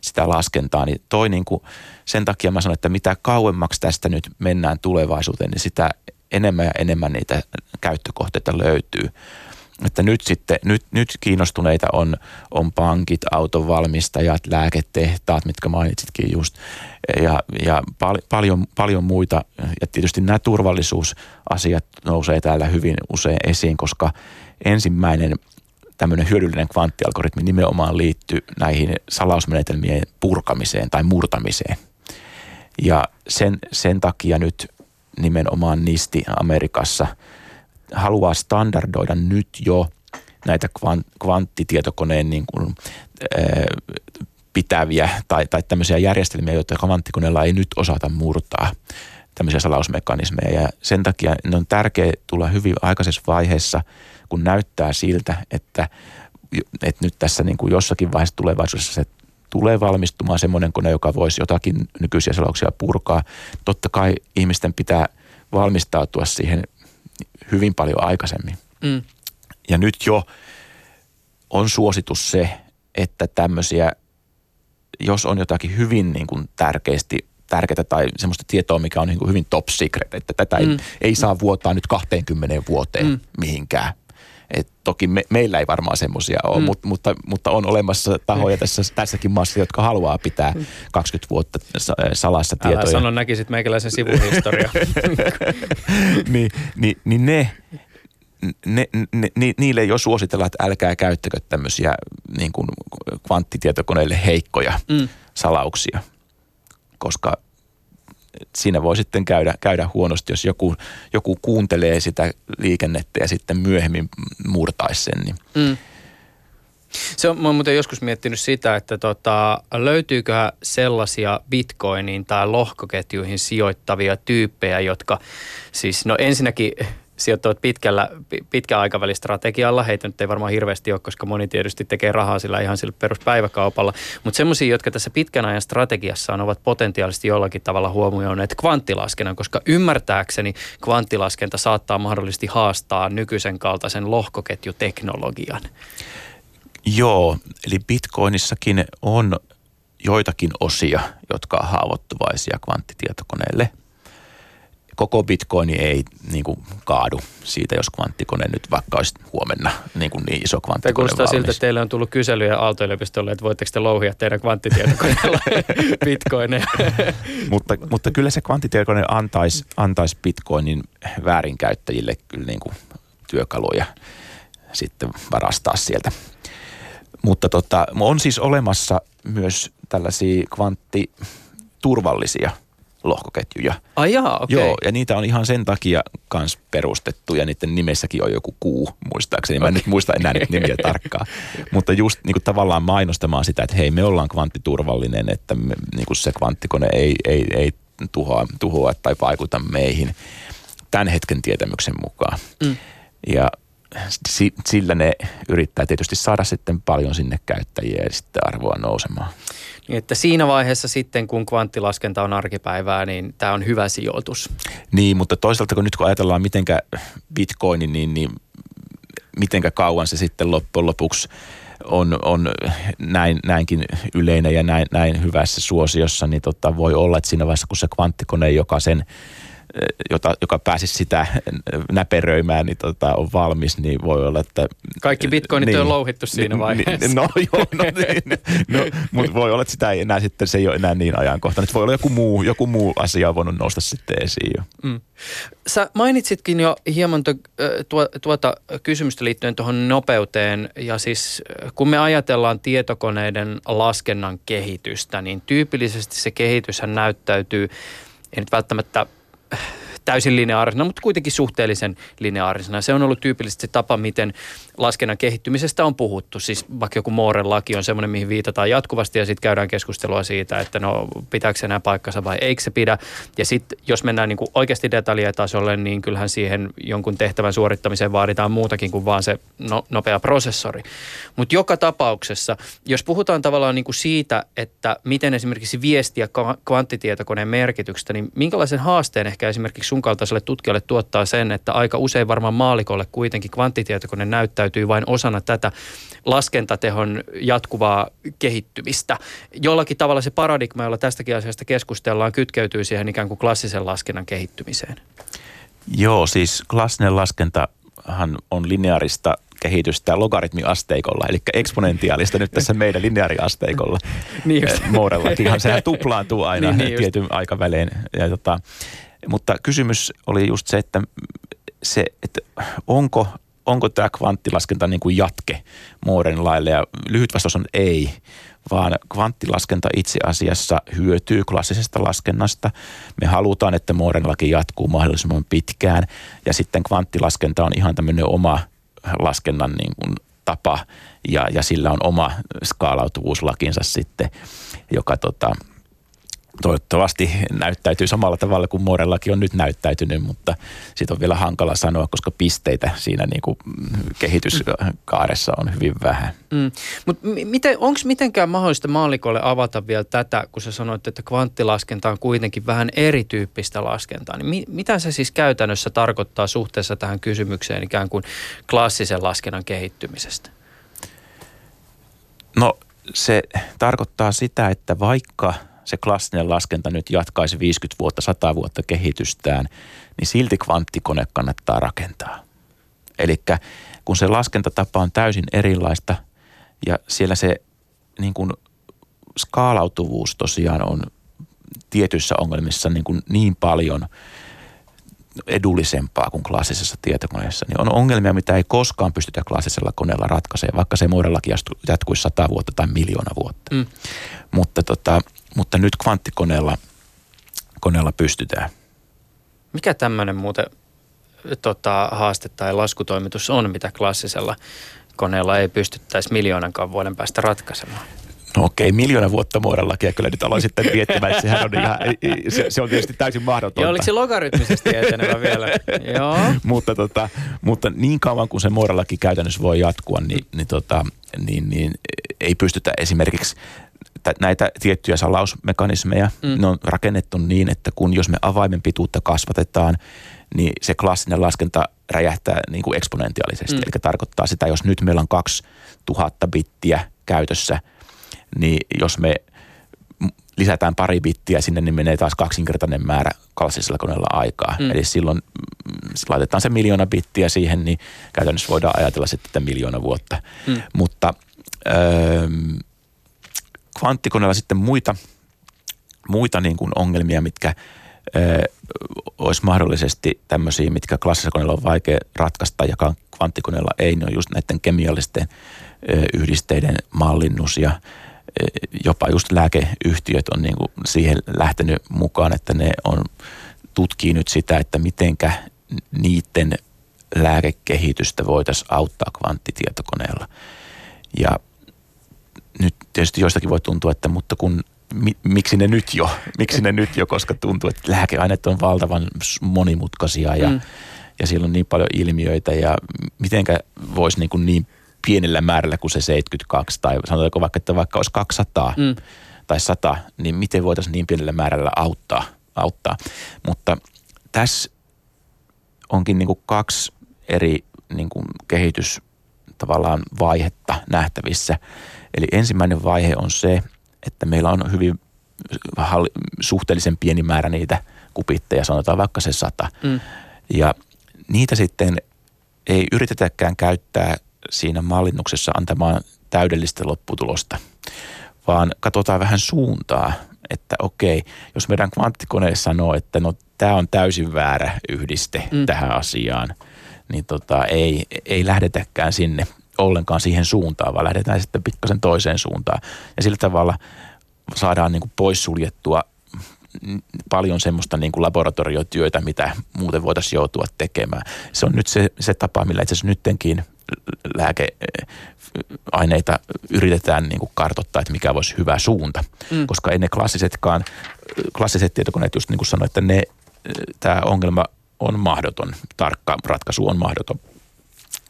sitä laskentaa. Niin toi niin kuin, sen takia mä sanon, että mitä kauemmaksi tästä nyt mennään tulevaisuuteen, niin sitä enemmän ja enemmän niitä käyttökohteita löytyy. Että nyt sitten, nyt, nyt kiinnostuneita on, on pankit, autonvalmistajat, lääketehtaat, mitkä mainitsitkin just, ja, ja pal, paljon, paljon muita. Ja tietysti nämä turvallisuusasiat nousee täällä hyvin usein esiin, koska ensimmäinen tämmöinen hyödyllinen kvanttialgoritmi nimenomaan liittyy näihin salausmenetelmien purkamiseen tai murtamiseen. Ja sen, sen takia nyt nimenomaan NISTI Amerikassa haluaa standardoida nyt jo näitä kvanttitietokoneen niin kuin, ää, pitäviä tai, tai tämmöisiä järjestelmiä, joita kvanttikoneella ei nyt osata murtaa, tämmöisiä salausmekanismeja. Ja sen takia ne on tärkeää tulla hyvin aikaisessa vaiheessa, kun näyttää siltä, että, että nyt tässä niin kuin jossakin vaiheessa tulevaisuudessa se tulee valmistumaan semmoinen kone, joka voisi jotakin nykyisiä salauksia purkaa. Totta kai ihmisten pitää valmistautua siihen hyvin paljon aikaisemmin. Mm. Ja nyt jo on suositus se, että tämmöisiä, jos on jotakin hyvin niin kuin tärkeästi, tärkeää tai semmoista tietoa, mikä on niin kuin hyvin top secret, että tätä mm. ei, ei saa vuotaa nyt kaksikymmentä vuoteen mm. mihinkään. Et toki me, meillä ei varmaan semmoisia ole, mm. mutta, mutta, mutta on olemassa tahoja tässä, tässäkin maassa, jotka haluaa pitää kaksikymmentä vuotta salassa tietoja. Älä sano, näkisit meikäläisen sivuhistoria. niin, niin, niin ne, ne, ne, ne, niille jo suositellaan, että älkää käyttäkö tämmöisiä niin kuin kvanttitietokoneille heikkoja mm. salauksia, koska siinä voi sitten käydä, käydä huonosti, jos joku, joku kuuntelee sitä liikennettä ja sitten myöhemmin murtaisi sen. Niin. Mm. Se on, mä oon muuten joskus miettinyt sitä, että tota, löytyyköhän sellaisia bitcoiniin tai lohkoketjuihin sijoittavia tyyppejä, jotka siis no ensinnäkin sijoittavat pitkällä, pitkän aikavälin strategialla. Heitä nyt ei varmaan hirveästi ole, koska moni tietysti tekee rahaa sillä ihan sillä peruspäiväkaupalla. Mutta semmoisia, jotka tässä pitkän ajan strategiassaan ovat potentiaalisesti jollakin tavalla huomioineet kvanttilaskennan, koska ymmärtääkseni kvanttilaskenta saattaa mahdollisesti haastaa nykyisen kaltaisen lohkoketjuteknologian. Joo, eli bitcoinissakin on joitakin osia, jotka on haavoittuvaisia kvanttitietokoneelle. koko bitcoini ei niin kuin kaadu siitä, jos kvanttikone nyt vaikka olisi huomenna niin, kuin niin iso kvanttikone valmis. Kuulostaa siltä, että teille on tullut kyselyjä Aalto-yliopistolle, että voitteko te louhia teidän kvanttitietokoneella bitcoineja. mutta, mutta kyllä se kvanttitietokone antaisi antais bitcoinin väärinkäyttäjille kyllä niin kuin työkaluja sitten varastaa sieltä. Mutta tota, on siis olemassa myös tällaisia kvanttiturvallisia lohkoketjuja. Ai jaa, okei. Okay. Joo, ja niitä on ihan sen takia kans perustettu, ja niiden nimessäkin on joku kuu, muistaakseni. Okay. Mä en nyt muista enää nyt nimiä tarkkaan. Mutta just niin kuin tavallaan mainostamaan sitä, että hei, me ollaan kvanttiturvallinen, että me, niin kuin se kvanttikone ei, ei, ei tuhoa, tuhoa tai vaikuta meihin tämän hetken tietämyksen mukaan. Mm. Ja sillä ne yrittää tietysti saada sitten paljon sinne käyttäjiä ja sitten arvoa nousemaan. Niin, että siinä vaiheessa sitten, kun kvanttilaskenta on arkipäivää, niin tämä on hyvä sijoitus. Niin, mutta toisaalta kun nyt kun ajatellaan mitenkä bitcoini, niin, niin mitenkä kauan se sitten loppujen lopuksi on, on näin, näinkin yleinen ja näin, näin hyvässä suosiossa, niin tota voi olla, että siinä vaiheessa kun se kvanttikone, joka sen Jota, joka pääsisi sitä näperöimään, niin tota, on valmis, niin voi olla, että... Kaikki bitcoinit niin, on louhittu siinä vaiheessa. Niin, no joo, no, niin, no, mutta voi olla, että sitä ei enää sitten, se ei ole enää niin ajankohtainen. Voi olla joku muu, joku muu asia on voinut nousta sitten esiin jo. Mm. Sä mainitsitkin jo hieman tu, tuota kysymystä liittyen tuohon nopeuteen, ja siis kun me ajatellaan tietokoneiden laskennan kehitystä, niin tyypillisesti se kehityshän näyttäytyy, ei nyt välttämättä täysin lineaarisena, mutta kuitenkin suhteellisen lineaarisena. Se on ollut tyypillisesti tapa, miten laskennan kehittymisestä on puhuttu. Siis vaikka joku Mooren laki on semmoinen, mihin viitataan jatkuvasti ja sitten käydään keskustelua siitä, että no pitääkö se enää paikkansa vai eikö se pidä. Ja sitten jos mennään niin kuin oikeasti detaljitasolle, niin kyllähän siihen jonkun tehtävän suorittamiseen vaaditaan muutakin kuin vaan se no, nopea prosessori. Mutta joka tapauksessa, jos puhutaan tavallaan niin kuin siitä, että miten esimerkiksi viestiä kvanttitietokoneen merkityksestä, niin minkälaisen haasteen ehkä esimerkiksi sun kaltaiselle tutkijalle tuottaa sen, että aika usein varmaan maalikolle kuitenkin kvanttitietokone näyttäytyy vain osana tätä laskentatehon jatkuvaa kehittymistä. Jollakin tavalla se paradigma, jolla tästäkin asiasta keskustellaan, kytkeytyy siihen ikään kuin klassisen laskennan kehittymiseen. Joo, siis klassinen laskentahan on lineaarista kehitystä logaritmiasteikolla, eli eksponentiaalista nyt tässä meidän lineaariasteikolla. Niin just. Moorellakinhan sehän tuplaantuu aina niin, niin tietyn just. aikavälein. Ja tota, mutta kysymys oli just se, että, se, että onko, onko tämä kvanttilaskenta niin kuin jatke Mooren laille, ja lyhyt vastaus on ei, vaan kvanttilaskenta itse asiassa hyötyy klassisesta laskennasta. Me halutaan, että Mooren laki jatkuu mahdollisimman pitkään, ja sitten kvanttilaskenta on ihan tämmöinen oma laskennan niin kuin tapa, ja, ja sillä on oma skaalautuvuuslakinsa sitten, joka tota, toivottavasti näyttäytyy samalla tavalla kuin Moorellakin on nyt näyttäytynyt, mutta siitä on vielä hankala sanoa, koska pisteitä siinä niin kuin kehityskaaressa on hyvin vähän. Mm. Mutta miten, onko mitenkään mahdollista maallikolle avata vielä tätä, kun sä sanoit, että kvanttilaskenta on kuitenkin vähän erityyppistä laskentaa. Niin mi, mitä se siis käytännössä tarkoittaa suhteessa tähän kysymykseen ikään kuin klassisen laskennan kehittymisestä? No se tarkoittaa sitä, että vaikka se klassinen laskenta nyt jatkaisi viisikymmentä vuotta, sata vuotta kehitystään, niin silti kvanttikone kannattaa rakentaa. Elikkä kun se laskentatapa on täysin erilaista ja siellä se niin kuin skaalautuvuus tosiaan on tietyissä ongelmissa niin, kuin niin paljon edullisempaa kuin klassisessa tietokoneessa, niin on ongelmia, mitä ei koskaan pystytä klassisella koneella ratkaisemaan, vaikka se Moorellakin jatkuisi sata vuotta tai miljoona vuotta. Mm. Mutta tota... Mutta nyt kvanttikoneella koneella pystytään. Mikä tämmöinen muuten tota, haaste tai laskutoimitus on, mitä klassisella koneella ei pystyttäisi miljoonankaan vuoden päästä ratkaisemaan? No okei, miljoona vuotta Moorellakin kyllä nyt aloin sitten miettimään, että sehän on ihan, se, se on tietysti täysin mahdotonta. Ja oliko se logaritmisesti etenevä vielä? Joo. Mutta, tota, mutta niin kauan kuin se Moorellakin käytännössä voi jatkua, niin, niin, tota, niin, niin ei pystytä esimerkiksi näitä tiettyjä salausmekanismeja, mm. ne on rakennettu niin, että kun jos me avaimen pituutta kasvatetaan, niin se klassinen laskenta räjähtää niin kuin eksponentiaalisesti. Mm. Eli tarkoittaa sitä, jos nyt meillä on kaksituhatta bittiä käytössä, niin jos me lisätään pari bittiä sinne, niin menee taas kaksinkertainen määrä klassisella koneella aikaa. Mm. Eli silloin laitetaan se miljoona bittiä siihen, niin käytännössä voidaan ajatella sitten miljoona vuotta. Mm. Mutta öö, kvanttikoneella sitten muita, muita niin kuin ongelmia, mitkä öö, olisi mahdollisesti tämmöisiä, mitkä klassisella koneella on vaikea ratkaista, ja kvanttikoneella ei, ne on just näiden kemiallisten öö, yhdisteiden mallinnus ja jopa just lääkeyhtiöt on niin kuin siihen lähtenyt mukaan, että ne on tutkii nyt sitä, että mitenkä niiden lääkekehitystä voitaisiin auttaa kvanttitietokoneella. Ja nyt tietysti joistakin voi tuntua, että mutta kun, mi, miksi ne nyt jo, miksi ne nyt jo, koska tuntuu, että lääkeaineet on valtavan monimutkaisia ja, mm. ja siellä on niin paljon ilmiöitä ja mitenkä voisi niin kuin niin pienellä määrällä kuin se seitsemänkymmentäkaksi tai sanotaanko vaikka, että vaikka olisi kaksisataa mm. tai sata, niin miten voitaisiin niin pienellä määrällä auttaa. auttaa. Mutta tässä onkin niin kuin kaksi eri niin kuin kehitys tavallaan vaihetta nähtävissä. Eli ensimmäinen vaihe on se, että meillä on hyvin suhteellisen pieni määrä niitä kupitteja, sanotaan vaikka se sata. Mm. Ja niitä sitten ei yritetäkään käyttää siinä mallinnuksessa antamaan täydellistä lopputulosta, vaan katsotaan vähän suuntaa, että okei, jos meidän kvanttikone sanoo, että no tämä on täysin väärä yhdiste mm. tähän asiaan, niin tota, ei, ei lähdetäkään sinne ollenkaan siihen suuntaan, vaan lähdetään sitten pikkasen toiseen suuntaan. Ja sillä tavalla saadaan niin kuin poissuljettua paljon semmoista niin kuin laboratoriotyötä, mitä muuten voitaisiin joutua tekemään. Se on nyt se, se tapa, millä itse asiassa nyttenkin lääkeaineita yritetään niin kuin kartoittaa, että mikä voisi hyvä suunta. Mm. Koska ei ne klassisetkaan, klassiset tietokoneet just niin kuin sanoin, että ne, tämä ongelma on mahdoton, tarkka ratkaisu on mahdoton,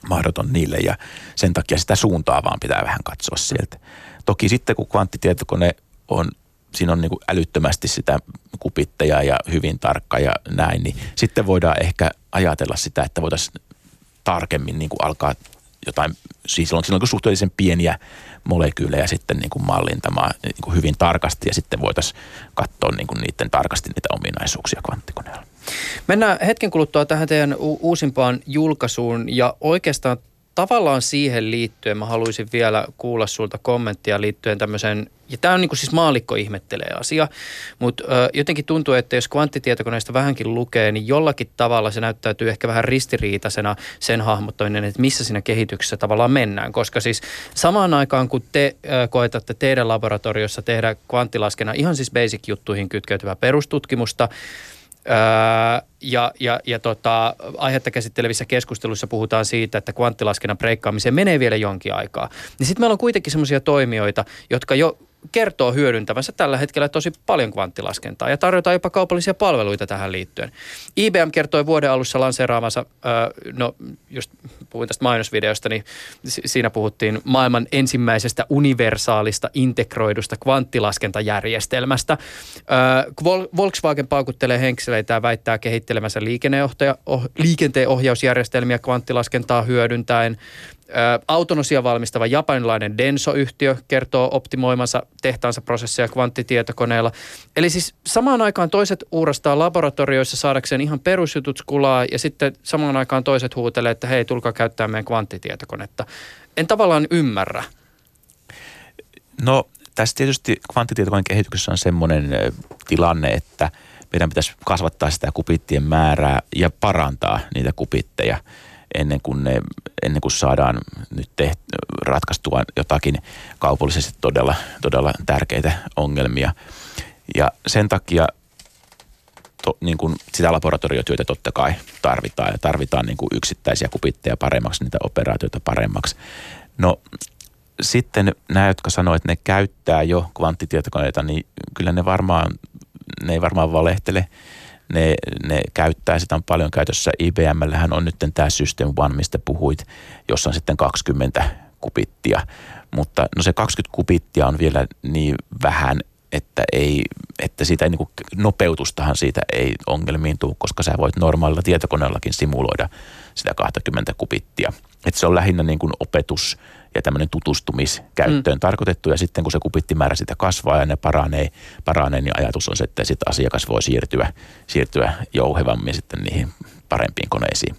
mahdoton niille ja sen takia sitä suuntaa vaan pitää vähän katsoa sieltä. Toki sitten kun kvanttitietokone on, siinä on niin kuin älyttömästi sitä kupitteja ja hyvin tarkka ja näin, niin sitten voidaan ehkä ajatella sitä, että voitaisiin tarkemmin niin kuin alkaa jotain, siis silloin, silloin kun suhteellisen pieniä molekyylejä sitten niin kuin mallintamaan niin kuin hyvin tarkasti ja sitten voitaisiin katsoa niin kuin niiden tarkasti niitä ominaisuuksia kvanttikoneella. Mennään hetken kuluttua tähän teidän u- uusimpaan julkaisuun ja oikeastaan tavallaan siihen liittyen mä haluaisin vielä kuulla sulta kommenttia liittyen tämmöiseen, ja tämä on niin kuin siis maallikko ihmettelee asia, mutta jotenkin tuntuu, että jos kvanttitietokoneista vähänkin lukee, niin jollakin tavalla se näyttäytyy ehkä vähän ristiriitaisena sen hahmottaminen, että missä siinä kehityksessä tavallaan mennään, koska siis samaan aikaan kun te ö, koetatte teidän laboratoriossa tehdä kvanttilaskena ihan siis basic-juttuihin kytkeytyvää perustutkimusta, Öö, ja ja, ja tota, aihetta käsittelevissä keskusteluissa puhutaan siitä, että kvanttilaskennan breikkaamiseen menee vielä jonkin aikaa. Niin sitten meillä on kuitenkin semmoisia toimijoita, jotka jo kertoo hyödyntävänsä tällä hetkellä tosi paljon kvanttilaskentaa ja tarjotaan jopa kaupallisia palveluita tähän liittyen. I B M kertoi vuoden alussa lanseeraamansa, öö, no just puhuin tästä mainosvideosta, niin siinä puhuttiin maailman ensimmäisestä universaalista integroidusta kvanttilaskentajärjestelmästä. Öö, Volkswagen paukuttelee henkseleitä ja väittää kehittelemänsä oh, liikenteen ohjausjärjestelmiä kvanttilaskentaa hyödyntäen. Autonosia valmistava japanilainen Denso-yhtiö kertoo optimoimansa tehtaansa prosesseja kvanttitietokoneella. Eli siis samaan aikaan toiset uurastaa laboratorioissa saadakseen ihan perusjutut kulaa ja sitten samaan aikaan toiset huutelee, että hei, tulkaa käyttää meidän kvanttitietokonetta. En tavallaan ymmärrä. No tässä tietysti kvanttitietokoneen kehityksessä on semmoinen tilanne, että meidän pitäisi kasvattaa sitä kubittien määrää ja parantaa niitä kubitteja. Ennen kuin, ne, ennen kuin saadaan nyt teht, ratkaistua jotakin kaupallisesti todella, todella tärkeitä ongelmia. Ja sen takia to, niin kuin sitä laboratoriotyötä totta kai tarvitaan ja tarvitaan niin kuin yksittäisiä kubitteja paremmaksi, niitä operaatioita paremmaksi. No sitten nämä, jotka sanoo, että ne käyttää jo kvanttitietokoneita, niin kyllä ne varmaan, ne ei varmaan valehtele. Ne, ne käyttää, sitä on paljon käytössä. I B M:llähän on nyt tämä System One, mistä puhuit, jossa on sitten kaksikymmentä kubittia. Mutta no se kaksikymmentä kubittia on vielä niin vähän, että, ei, että siitä ei, niin kuin nopeutustahan siitä ei ongelmiin tule, koska sä voit normaalilla tietokoneellakin simuloida sitä kaksikymmentä kubittia. Että se on lähinnä niin kuin opetus- ja tämmöinen tutustumiskäyttöön mm. tarkoitettu. Ja sitten kun se kupittimäärä sitä kasvaa ja ne paranee, paranee niin ajatus on se, että sit asiakas voi siirtyä, siirtyä jouhevammin sitten niihin parempiin koneisiin.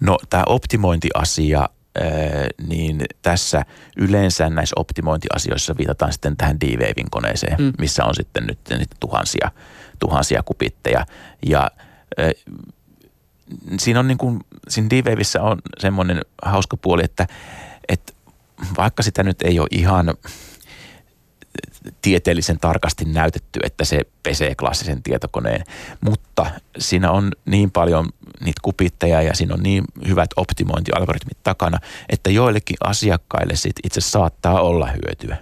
No tämä optimointiasia, niin tässä yleensä näissä optimointiasioissa viitataan sitten tähän D-Waven koneeseen, mm. missä on sitten nyt tuhansia, tuhansia kupitteja. Ja siinä on niin kuin, siinä D-Waveissa on semmoinen hauska puoli, että, että vaikka sitä nyt ei ole ihan tieteellisen tarkasti näytetty, että se pesee klassisen tietokoneen, mutta siinä on niin paljon niitä kupitteja ja siinä on niin hyvät optimointialgoritmit takana, että joillekin asiakkaille siitä itse saattaa olla hyötyä.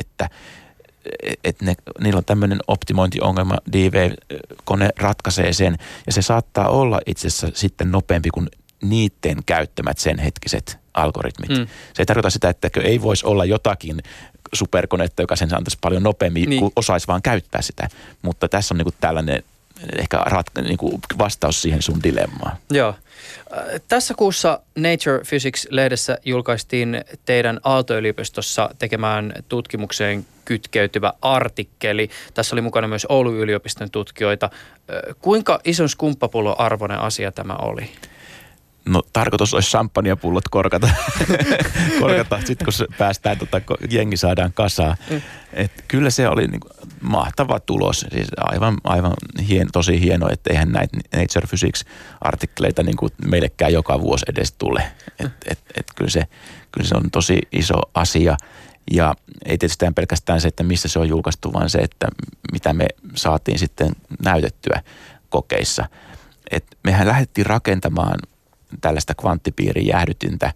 Että et ne, niillä on tämmöinen optimointiongelma, D-Wave-kone ratkaisee sen ja se saattaa olla itse asiassa sitten nopeampi kuin niiden käyttämät sen hetkiset algoritmit. Mm. Se ei tarkoita sitä, että ei voisi olla jotakin superkonetta, joka sen antaisi paljon nopeammin, niin. kun osaisi vaan käyttää sitä. Mutta tässä on niinku tällainen ehkä ratka, niinku vastaus siihen sun dilemmaan. Joo. Tässä kuussa Nature Physics-lehdessä julkaistiin teidän Aalto-yliopistossa tekemään tutkimukseen kytkeytyvä artikkeli. Tässä oli mukana myös Oulun yliopiston tutkijoita. Kuinka ison skumppapullon arvoinen asia tämä oli? No tarkoitus olisi samppanjapullot korkata, korkata sitten kun se päästään, tota, jengi saadaan kasaan. Mm. Et kyllä se oli niinku mahtava tulos, siis aivan, aivan hien, tosi hieno, että eihän näitä Nature Physics-artikkeleita niinku meillekään joka vuosi edes tule. Et, et, et kyllä, se, kyllä se on tosi iso asia ja ei tietysti pelkästään se, että missä se on julkaistu, vaan se, että mitä me saatiin sitten näytettyä kokeissa. Et mehän lähdettiin rakentamaan tällaista kvanttipiirin jäähdytintä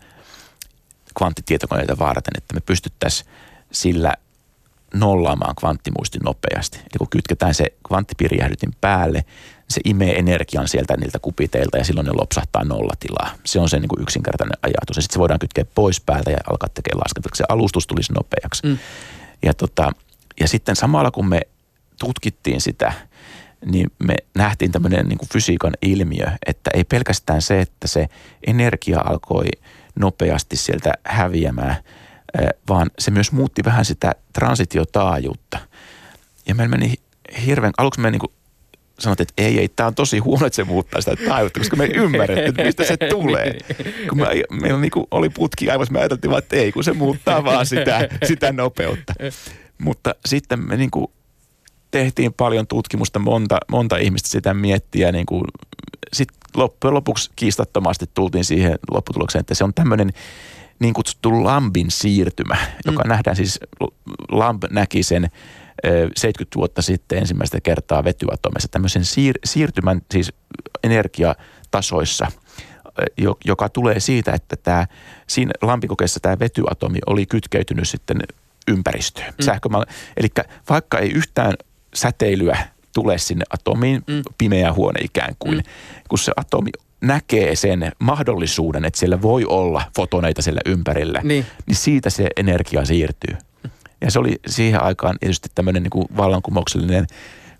kvanttitietokoneita varten, että me pystyttäisiin sillä nollaamaan kvanttimuistin nopeasti. Eli kun kytketään se kvanttipiirin jäähdytin päälle, se imee energian sieltä niiltä kupiteilta ja silloin ne lopsahtaa nollatilaa. Se on se niin kuin yksinkertainen ajatus. Ja sitten se voidaan kytkeä pois päältä ja alkaa tekemään laskentaa, että se alustus tulisi nopeaksi. Mm. Ja, tota, ja sitten samalla kun me tutkittiin sitä, niin me nähtiin tämmöinen niin kuin fysiikan ilmiö, että ei pelkästään se, että se energia alkoi nopeasti sieltä häviämään, vaan se myös muutti vähän sitä transitiotaajuutta. Ja meillä meni hirveän, aluksi me niin kuin sanottiin, että ei, ei, tämä on tosi huono, että se muuttaa sitä taajuutta, koska me ei ymmärretty, että mistä se tulee. Kun me, meillä niin kuin oli putki aivoissa, me ajateltiin vaan, että ei, kun se muuttaa vaan sitä, sitä nopeutta. Mutta sitten me niin kuin tehtiin paljon tutkimusta, monta, monta ihmistä sitä miettiä. Niin kuin, sit loppujen lopuksi kiistattomasti tultiin siihen lopputulokseen, että se on tämmöinen niin kutsuttu Lambin siirtymä, joka mm. nähdään siis, Lamb näki sen seitsemänkymmentä vuotta sitten ensimmäistä kertaa vetyatomissa, tämmöisen siir, siirtymän siis energiatasoissa, joka tulee siitä, että tämä, siinä Lambin-kokeessa tämä vetyatomi oli kytkeytynyt sitten ympäristöön. Mm. Eli vaikka ei yhtään säteilyä tule sinne atomiin, mm. pimeä huone ikään kuin, mm. kun se atomi näkee sen mahdollisuuden, että siellä voi olla fotoneita siellä ympärillä, niin, niin siitä se energia siirtyy. Mm. Ja se oli siihen aikaan tietysti tämmöinen niin kuin vallankumouksellinen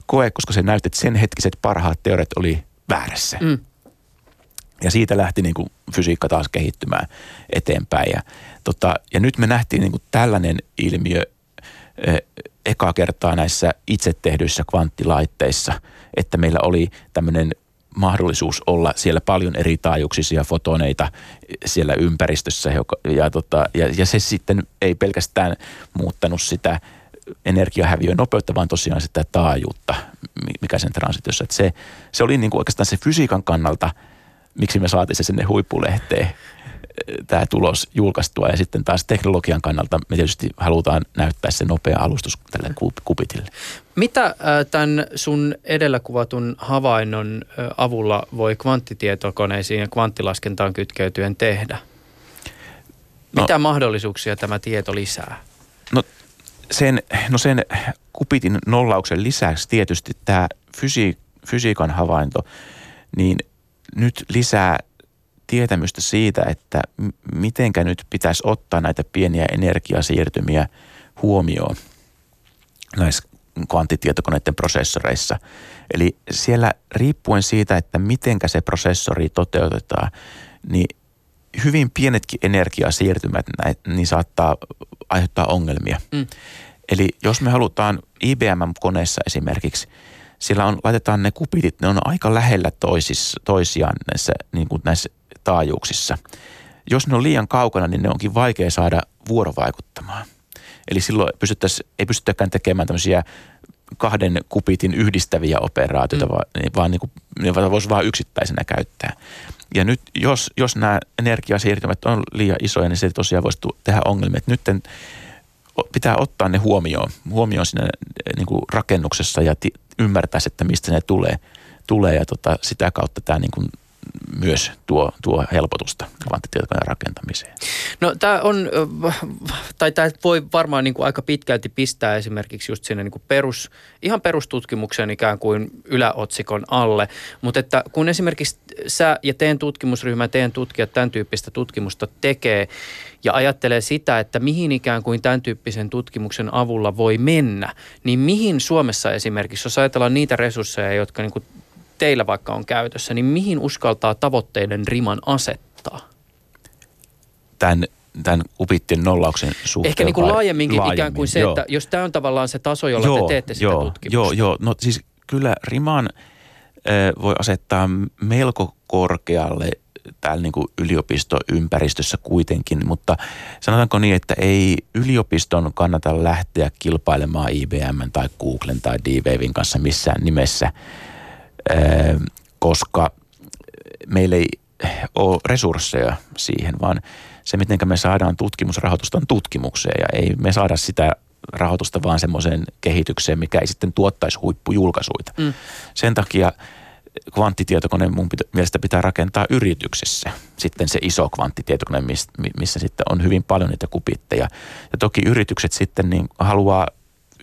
koe, koska se näytti, että sen hetkiset parhaat teoriat oli väärässä. Mm. Ja siitä lähti niin kuin fysiikka taas kehittymään eteenpäin. Ja, tota, ja nyt me nähtiin niin kuin tällainen ilmiö e- ekaa kertaa näissä itse tehdyissä kvanttilaitteissa, että meillä oli tämmöinen mahdollisuus olla siellä paljon eri taajuuksisia fotoneita siellä ympäristössä. Joka, ja, tota, ja, ja se sitten ei pelkästään muuttanut sitä energiahäviön nopeutta, vaan tosiaan sitä taajuutta, mikä sen transitiossa. Että se, se oli niin kuin oikeastaan se fysiikan kannalta, miksi me saatiin se sinne huippulehteen, tämä tulos julkaistua. Ja sitten taas teknologian kannalta me tietysti halutaan näyttää se nopea alustus tälle kupitille. Mitä tämän sun edellä kuvatun havainnon avulla voi kvanttitietokoneisiin ja kvanttilaskentaan kytkeytyen tehdä? Mitä no, mahdollisuuksia tämä tieto lisää? No sen, no sen kupitin nollauksen lisäksi tietysti tämä fysi, fysiikan havainto, niin nyt lisää tietämystä siitä, että mitenkä nyt pitäisi ottaa näitä pieniä energiasiirtymiä huomioon näissä kvanttitietokoneiden prosessoreissa. Eli siellä riippuen siitä, että mitenkä se prosessori toteutetaan, niin hyvin pienetkin energiasiirtymät, niin saattaa aiheuttaa ongelmia. Mm. Eli jos me halutaan I B M-koneessa esimerkiksi, sillä on, laitetaan ne kupitit, ne on aika lähellä toisis, toisiaan näissä, niin kuin näissä taajuuksissa. Jos ne on liian kaukana, niin ne onkin vaikea saada vuorovaikuttamaan. Eli silloin ei pystytäkään tekemään tämmöisiä kahden kupitin yhdistäviä operaatioita, mm. vaan, vaan niin kuin, ne voisi vaan yksittäisenä käyttää. Ja nyt jos, jos nämä energiasiirtymät on liian isoja, niin se tosiaan voisi tehdä ongelmia. Nyt pitää ottaa ne huomioon, huomioon siinä niin kuin rakennuksessa ja ti- ymmärtää, että mistä ne tulee, tulee ja tota, sitä kautta tämä niin kuin myös tuo, tuo helpotusta kvanttitietokoneen rakentamiseen. No tämä on, tai tämä voi varmaan niin kuin aika pitkälti pistää esimerkiksi just sinne niin kuin perus, ihan perustutkimuksen ikään kuin yläotsikon alle, mutta että kun esimerkiksi sä ja teen tutkimusryhmä, teen tutkijat tämän tyyppistä tutkimusta tekee ja ajattelee sitä, että mihin ikään kuin tämän tyyppisen tutkimuksen avulla voi mennä, niin mihin Suomessa esimerkiksi, jos ajatellaan niitä resursseja, jotka niin kuin teillä vaikka on käytössä, niin mihin uskaltaa tavoitteiden riman asettaa? Tämän, tämän kubittien nollauksen suhteen. Ehkä niin kuin laajemminkin laajemmin, ikään kuin se, joo. Että jos tämä on tavallaan se taso, jolla joo, te teette sitä joo, tutkimusta. Joo, joo. No siis kyllä riman äh, voi asettaa melko korkealle täällä niin kuin yliopistoympäristössä kuitenkin, mutta sanotaanko niin, että ei yliopiston kannata lähteä kilpailemaan I B M tai Googlen tai D-Waven kanssa missään nimessä. Koska meillä ei ole resursseja siihen, vaan se, miten me saadaan tutkimusrahoitusta on tutkimukseen ja ei me saada sitä rahoitusta vaan semmoiseen kehitykseen, mikä ei sitten tuottaisi huippujulkaisuita. Mm. Sen takia kvanttitietokone mun pitä, mielestä pitää rakentaa yrityksessä sitten se iso kvanttitietokone, missä, missä sitten on hyvin paljon niitä kubitteja. Ja toki yritykset sitten niin haluaa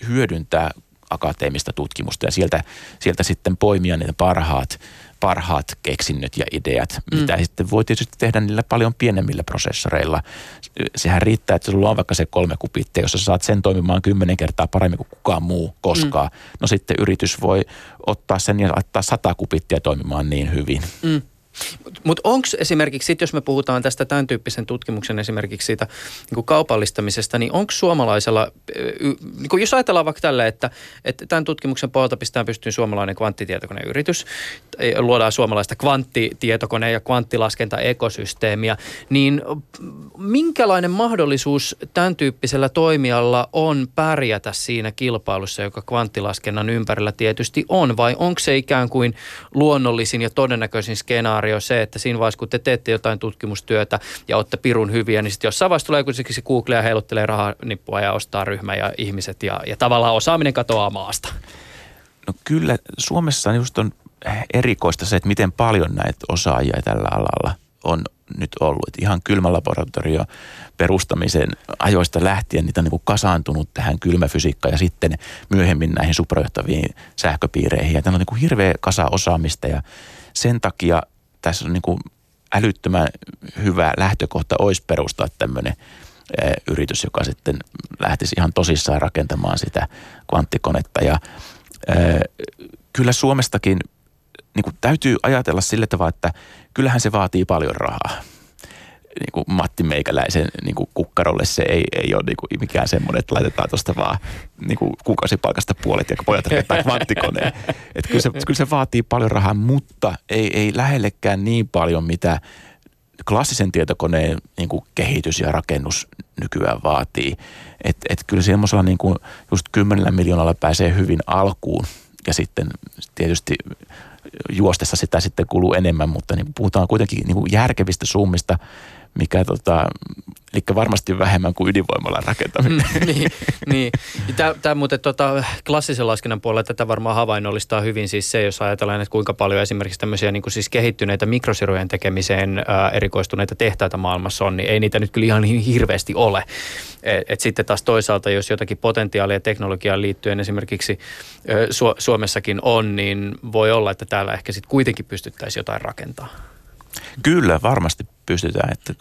hyödyntää akateemista tutkimusta ja sieltä, sieltä sitten poimia niitä parhaat, parhaat keksinnöt ja ideat, mm. mitä sitten voi tietysti tehdä niillä paljon pienemmillä prosessoreilla. Sehän riittää, että sulla on vaikka se kolme kubittia, jos sä saat sen toimimaan kymmenen kertaa paremmin kuin kukaan muu koskaan. Mm. No sitten yritys voi ottaa sen ja laittaa sata kubittia toimimaan niin hyvin. Mm. Mutta onko esimerkiksi, sit jos me puhutaan tästä tämän tyyppisen tutkimuksen esimerkiksi siitä niin kuin kaupallistamisesta, niin onko suomalaisella, niin kuin jos ajatellaan vaikka tällä, että, että tämän tietotutkimuksen pohjalta pistää pystyyn suomalainen kvanttitietokoneyritys, luodaan suomalaista kvanttitietokone- ja kvanttilaskentaekosysteemiä, niin minkälainen mahdollisuus tämän tyyppisellä toimijalla on pärjätä siinä kilpailussa, joka kvanttilaskennan ympärillä tietysti on, vai onko se ikään kuin luonnollisin ja todennäköisin skenaario se, että siinä vaiheessa, kun te teette jotain tutkimustyötä ja olette pirun hyviä, niin sitten jossain vaiheessa tulee kuitenkin Google ja heiluttelee rahanippua ja ostaa ryhmä ja ihmiset ja, ja tavallaan osaaminen katoaa maasta. No kyllä, Suomessa just on erikoista se, että miten paljon näitä osaajia tällä alalla on nyt ollut. Ihan kylmälaboratorion perustamisen ajoista lähtien niitä on niin kuin kasaantunut tähän kylmäfysiikkaan ja sitten myöhemmin näihin superjohtaviin sähköpiireihin. Ja tämä on niin kuin hirveä kasa osaamista ja sen takia tässä on niin kuin älyttömän hyvä lähtökohta olisi perustaa tämmöinen e, yritys, joka sitten lähtisi ihan tosissaan rakentamaan sitä kvanttikonetta. Ja e, kyllä Suomestakin niin kuin täytyy ajatella sillä tavalla, että kyllähän se vaatii paljon rahaa. Niin kuin Matti Meikäläisen niin kuin kukkarolle se ei, ei ole niin kuin mikään semmoinen, että laitetaan tuosta vaan niin kuin kuukausipalkasta puolet ja pojat rakentaa kvanttikoneen. Että kyllä se, kyllä se vaatii paljon rahaa, mutta ei, ei lähellekään niin paljon, mitä klassisen tietokoneen niin kuin kehitys ja rakennus nykyään vaatii. Että et kyllä semmoisella niin kuin just kymmenellä miljoonalla pääsee hyvin alkuun ja sitten tietysti juostessa sitä sitten kuluu enemmän, mutta niin puhutaan kuitenkin niin kuin järkevistä summista, mikä tota, eli varmasti vähemmän kuin ydinvoimalan rakentaminen. Mm, niin, niin. Tämä muuten tota, klassisen laskennan puolella tätä varmaan havainnollistaa hyvin siis se, jos ajatellaan, että kuinka paljon esimerkiksi tämmöisiä niin kuin siis kehittyneitä mikrosirujen tekemiseen ää, erikoistuneita tehtaita maailmassa on, niin ei niitä nyt kyllä ihan hirveästi ole. Et, et sitten taas toisaalta, jos jotakin potentiaalia teknologiaan liittyen esimerkiksi ää, Su- Suomessakin on, niin voi olla, että täällä ehkä sitten kuitenkin pystyttäisiin jotain rakentamaan. Kyllä, varmasti pystytään. Että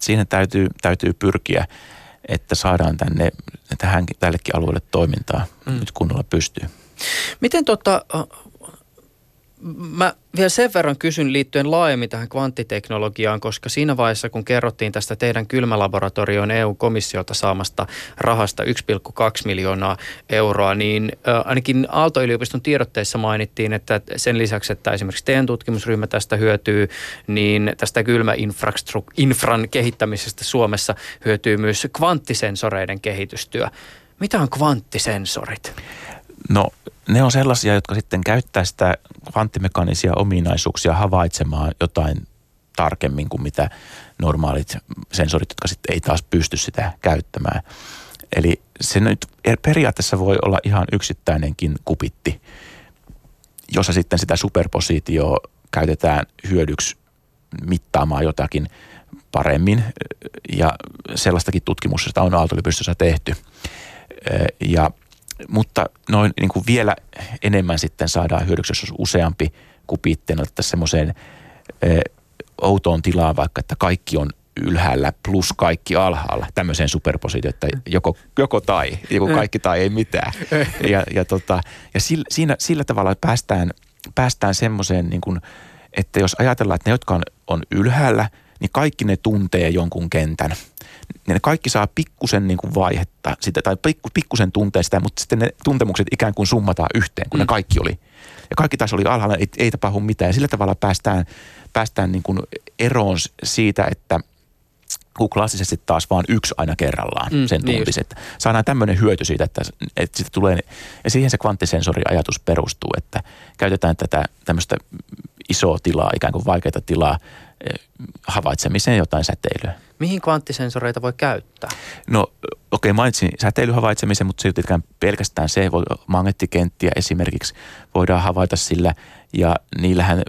siinä täytyy, täytyy pyrkiä, että saadaan tänne, tähän, tällekin alueelle toimintaa mm. nyt kunnolla pystyy. Miten tota, Mä vielä sen verran kysyn liittyen laajemmin tähän kvanttiteknologiaan, koska siinä vaiheessa, kun kerrottiin tästä teidän kylmälaboratorioon E U-komissiolta saamasta rahasta yksi pilkku kaksi miljoonaa euroa, niin ainakin Aalto-yliopiston tiedotteissa mainittiin, että sen lisäksi, että esimerkiksi teidän tutkimusryhmä tästä hyötyy, niin tästä kylmäinfran kehittämisestä Suomessa hyötyy myös kvanttisensoreiden kehitystyö. Mitä on kvanttisensorit? No, ne on sellaisia, jotka sitten käyttää sitä kvanttimekanisia ominaisuuksia havaitsemaan jotain tarkemmin kuin mitä normaalit sensorit, jotka sitten ei taas pysty sitä käyttämään. Eli se nyt periaatteessa voi olla ihan yksittäinenkin kupitti, jossa sitten sitä superpositioa käytetään hyödyksi mittaamaan jotakin paremmin, ja sellaistakin tutkimusta on Aalto-yliopistossa tehty. Ja Mutta noin niin kuin vielä enemmän sitten saadaan hyödyksi, jos on useampi kupitteen ottaa semmoiseen e, outoon tilaan vaikka, että kaikki on ylhäällä plus kaikki alhaalla. Tämmöiseen superpositioon, että joko, joko tai, joko kaikki tai ei mitään. Ja, ja, tota, ja sillä, siinä, sillä tavalla päästään, päästään semmoiseen, niin kuin, että jos ajatellaan, että ne, jotka on, on ylhäällä, niin kaikki ne tuntee jonkun kentän. Ne kaikki saa pikkusen niin kuin vaihetta sitä, tai pikku, pikkusen tuntee sitä, mutta sitten ne tuntemukset ikään kuin summataan yhteen, kun mm. ne kaikki oli. Ja kaikki taas oli alhaalla, ei, ei tapahdu mitään. Ja sillä tavalla päästään, päästään niin kuin eroon siitä, että kun klassisesti taas vaan yksi aina kerrallaan mm, sen tuntisi. Niin saadaan tämmöinen hyöty siitä, että, että siitä tulee, ja siihen se kvanttisensoriajatus perustuu, että käytetään tätä tämmöistä isoa tilaa, ikään kuin vaikeaa tilaa, havaitsemiseen jotain säteilyä. Mihin kvanttisensoreita voi käyttää? No okei, okay, mainitsin säteilyhavaitsemisen, mutta silti pelkästään se, voi, magneettikenttiä esimerkiksi voidaan havaita sillä, ja niillähän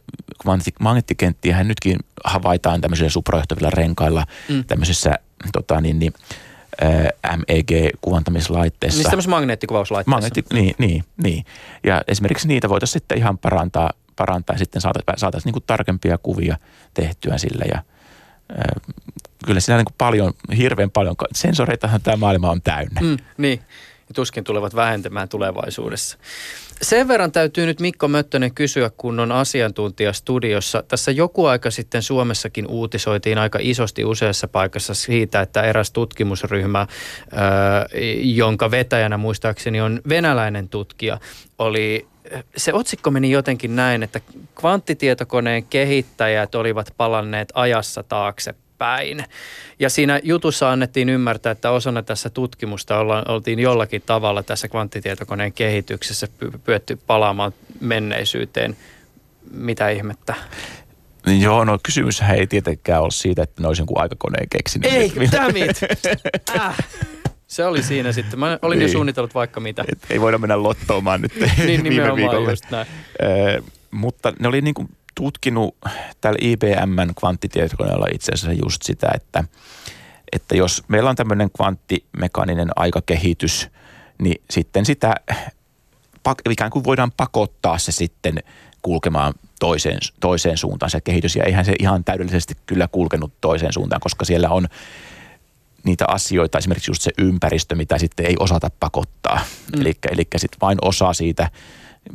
magneettikenttiähän nytkin havaitaan tämmöisillä suprajohtavilla renkailla, mm. tämmöisissä tota niin, niin, M E G-kuvantamislaitteissa. Niissä tämmöisissä magneettikuvauslaitteissa. Magneetti, niin, niin, niin. Ja esimerkiksi niitä voitaisiin sitten ihan parantaa parantaa ja sitten saataisiin saatais niinku tarkempia kuvia tehtyä sillä. Ja, ö, kyllä siinä niinku paljon, hirveän paljon, sensoreitahan tämä maailma on täynnä. Mm, niin, ja tuskin tulevat vähentämään tulevaisuudessa. Sen verran täytyy nyt Mikko Möttönen kysyä, kun on asiantuntija studiossa. Tässä joku aika sitten Suomessakin uutisoitiin aika isosti useassa paikassa siitä, että eräs tutkimusryhmä, ö, jonka vetäjänä muistaakseni on venäläinen tutkija, oli... Se otsikko meni jotenkin näin, että kvanttitietokoneen kehittäjät olivat palanneet ajassa taaksepäin. Ja siinä jutussa annettiin ymmärtää, että osana tässä tutkimusta olla, oltiin jollakin tavalla tässä kvanttitietokoneen kehityksessä pyötty palaamaan menneisyyteen. Mitä ihmettä? Joo, no kysymyshän ei tietenkään ole siitä, että ne olisi jonkun aikakoneen keksinyt. Ei, tämit! Äh. Se oli siinä sitten. Mä olin niin. jo suunnitellut vaikka mitä. Et ei voida mennä lottoamaan nyt niin, viime viikolla. Öö, mutta ne oli niin kuin tutkinut täällä I B M:n kvanttitietokoneella itse asiassa just sitä, että, että jos meillä on tämmöinen kvanttimekaaninen aikakehitys, niin sitten sitä ikään kuin voidaan pakottaa se sitten kulkemaan toiseen, toiseen suuntaan se kehitys. Ja eihän se ihan täydellisesti kyllä kulkenut toiseen suuntaan, koska siellä on niitä asioita, esimerkiksi just se ympäristö, mitä sitten ei osata pakottaa. Mm. Eli sitten vain osa siitä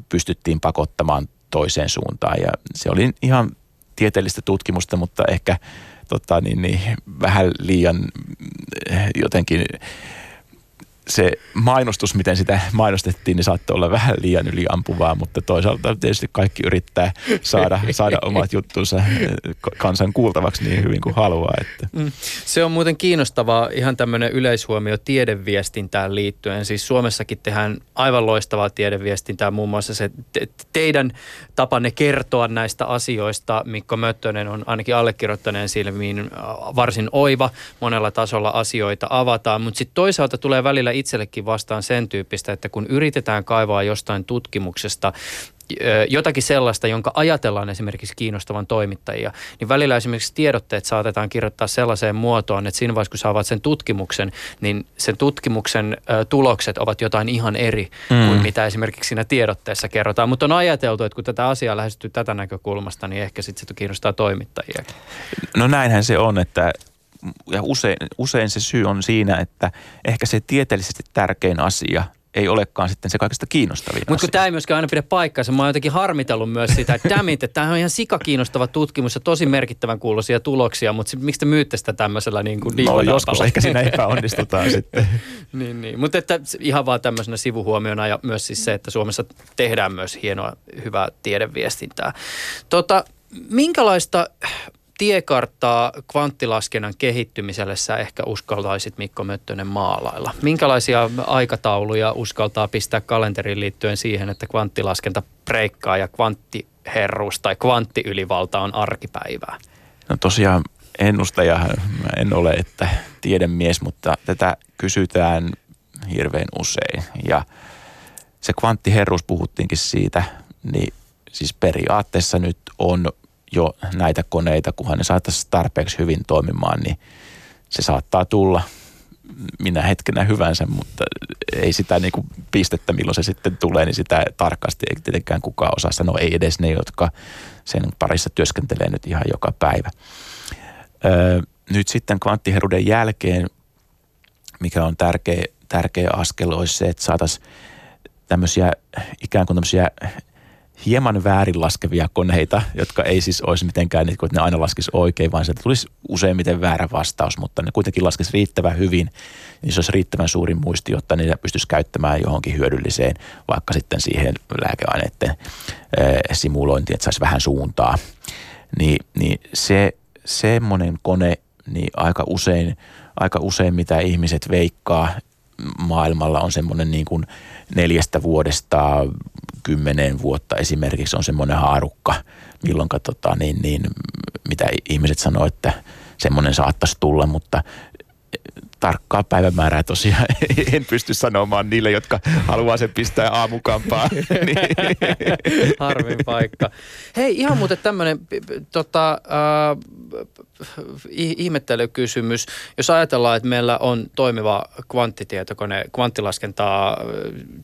pystyttiin pakottamaan toiseen suuntaan. Ja se oli ihan tieteellistä tutkimusta, mutta ehkä tota, niin, niin, vähän liian jotenkin se mainostus, miten sitä mainostettiin, niin saattoi olla vähän liian yliampuvaa, mutta toisaalta tietysti kaikki yrittää saada, saada omat juttunsa kansan kuultavaksi niin hyvin kuin haluaa. Että. Se on muuten kiinnostavaa ihan tämmöinen yleishuomio tiedeviestintään liittyen. Siis Suomessakin tehdään aivan loistavaa tiedeviestintää, muun muassa se te- teidän tapanne kertoa näistä asioista. Mikko Möttönen on ainakin allekirjoittaneen silmiin varsin oiva, monella tasolla asioita avataan, mutta sitten toisaalta tulee välillä itsellekin vastaan sen tyyppistä, että kun yritetään kaivaa jostain tutkimuksesta jotakin sellaista, jonka ajatellaan esimerkiksi kiinnostavan toimittajia, niin välillä esimerkiksi tiedotteet saatetaan kirjoittaa sellaiseen muotoon, että siinä vaiheessa, kun saavat sen tutkimuksen, niin sen tutkimuksen tulokset ovat jotain ihan eri mm. kuin mitä esimerkiksi siinä tiedotteessa kerrotaan. Mutta on ajateltu, että kun tätä asiaa lähestyy tätä näkökulmasta, niin ehkä sitten se kiinnostaa toimittajia. No näinhän se on, että ja usein, usein se syy on siinä, että ehkä se tieteellisesti tärkein asia ei olekaan sitten se kaikista kiinnostavin. Mutta kun tämä ei myöskään aina pidä paikkaansa, mä oon jotenkin harmitellut myös sitä, että dammit, että tämähän on ihan sikakiinnostava tutkimus ja tosi merkittävän kuuloisia tuloksia, mutta miksi te myytte sitä tämmöisellä niin kuin diivan No joskus apalla? Ehkä siinä epäonnistutaan sitten. Niin, niin. Mutta että ihan vaan tämmöisenä sivuhuomiona ja myös siis se, että Suomessa tehdään myös hienoa, hyvää tiedeviestintää. Tota, minkälaista tiekarttaa kvanttilaskennan kehittymiselle sä ehkä uskaltaisit, Mikko Möttönen, maalailla? Minkälaisia aikatauluja uskaltaa pistää kalenteriin liittyen siihen, että kvanttilaskenta breikkaa ja kvanttiherruus tai kvanttiylivalta on arkipäivää? No tosiaan ennustajahan mä en ole, että tiedemies, mutta tätä kysytään hirveän usein. Ja se kvanttiherruus, puhuttiinkin siitä, niin siis periaatteessa nyt on jo näitä koneita, kunhan ne saataisiin tarpeeksi hyvin toimimaan, niin se saattaa tulla minä hetkenä hyvänsä, mutta ei sitä niin kuin pistettä, milloin se sitten tulee, niin sitä tarkasti ei tietenkään kukaan osaa sanoa, ei edes ne, jotka sen parissa työskentelee nyt ihan joka päivä. Öö, nyt sitten kvanttiherruuden jälkeen, mikä on tärkeä, tärkeä askel, olisi se, että saataisiin tämmöisiä ikään kuin tämmöisiä hieman väärin laskevia koneita, jotka ei siis olisi mitenkään, että ne aina laskisi oikein, vaan sieltä tulisi useimmiten väärä vastaus, mutta ne kuitenkin laskisi riittävän hyvin, niin se olisi riittävän suuri muisti, jotta niitä pystyisi käyttämään johonkin hyödylliseen, vaikka sitten siihen lääkeaineiden simulointiin, että saisi vähän suuntaa. Niin, niin se semmoinen kone, niin aika usein, aika usein mitä ihmiset veikkaa maailmalla on semmoinen niin kuin neljästä vuodesta kymmeneen vuotta esimerkiksi on semmoinen haarukka, milloin katsotaan niin, niin, mitä ihmiset sanoo, että semmoinen saattaisi tulla, mutta tarkkaa päivämäärää tosiaan en pysty sanomaan niille, jotka haluaa sen pistää aamukampaan. Harmin paikka. Hei, ihan muuten tämmöinen tota, äh, ihmettelykysymys. Jos ajatellaan, että meillä on toimiva kvanttitietokone, kvanttilaskentaa äh,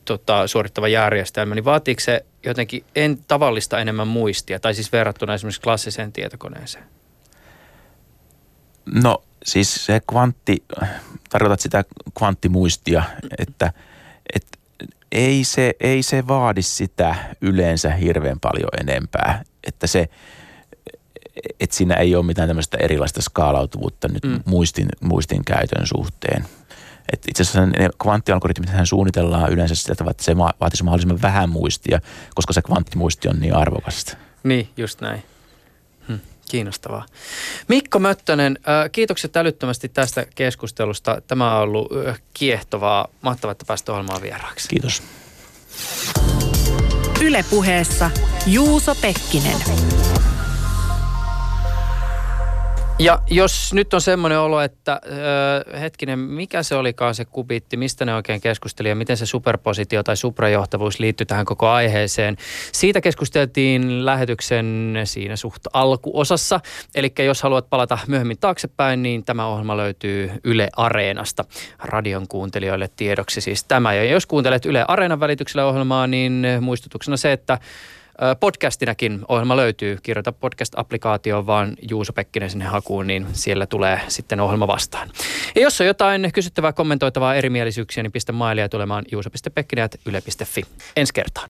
tota, suorittava järjestelmä, niin vaatiiko se jotenkin en, tavallista enemmän muistia, tai siis verrattuna esimerkiksi klassiseen tietokoneeseen? No siis se kvantti, tarkoitat sitä kvanttimuistia, että, että ei, se, ei se vaadi sitä yleensä hirveän paljon enempää. Että, se, että siinä ei ole mitään tämmöistä erilaista skaalautuvuutta nyt mm. muistin, muistin käytön suhteen. Että itse asiassa ne kvanttialgoritmithän suunnitellaan yleensä sitä tavalla, että se vaatisi mahdollisimman vähän muistia, koska se kvanttimuisti on niin arvokasta. Niin, just näin. Kiinnostavaa. Mikko Möttönen, kiitokset älyttömästi tästä keskustelusta. Tämä on ollut kiehtovaa. Mahtavaa, että pääsit ohjelmaan vieraaksi. Kiitos. Yle Puheessa Juuso Pekkinen. Ja jos nyt on semmoinen olo, että ö, hetkinen, mikä se olikaan se kubiitti, mistä ne oikein keskusteli ja miten se superpositio tai suprajohtavuus liittyy tähän koko aiheeseen. Siitä keskusteltiin lähetyksen siinä suht alkuosassa. Eli jos haluat palata myöhemmin taaksepäin, niin tämä ohjelma löytyy Yle Areenasta. Radion kuuntelijoille tiedoksi siis tämä. Ja jos kuuntelet Yle Areenan välityksellä ohjelmaa, niin muistutuksena se, että podcastinakin ohjelma löytyy. Kirjoita podcast-applikaatioon vaan Juuso Pekkinen sinne hakuun, niin siellä tulee sitten ohjelma vastaan. Ja jos on jotain kysyttävää, kommentoitavaa, erimielisyyksiä, niin pistä mailia tulemaan juuso piste pekkinen ät yle piste fi. Ensi kertaan.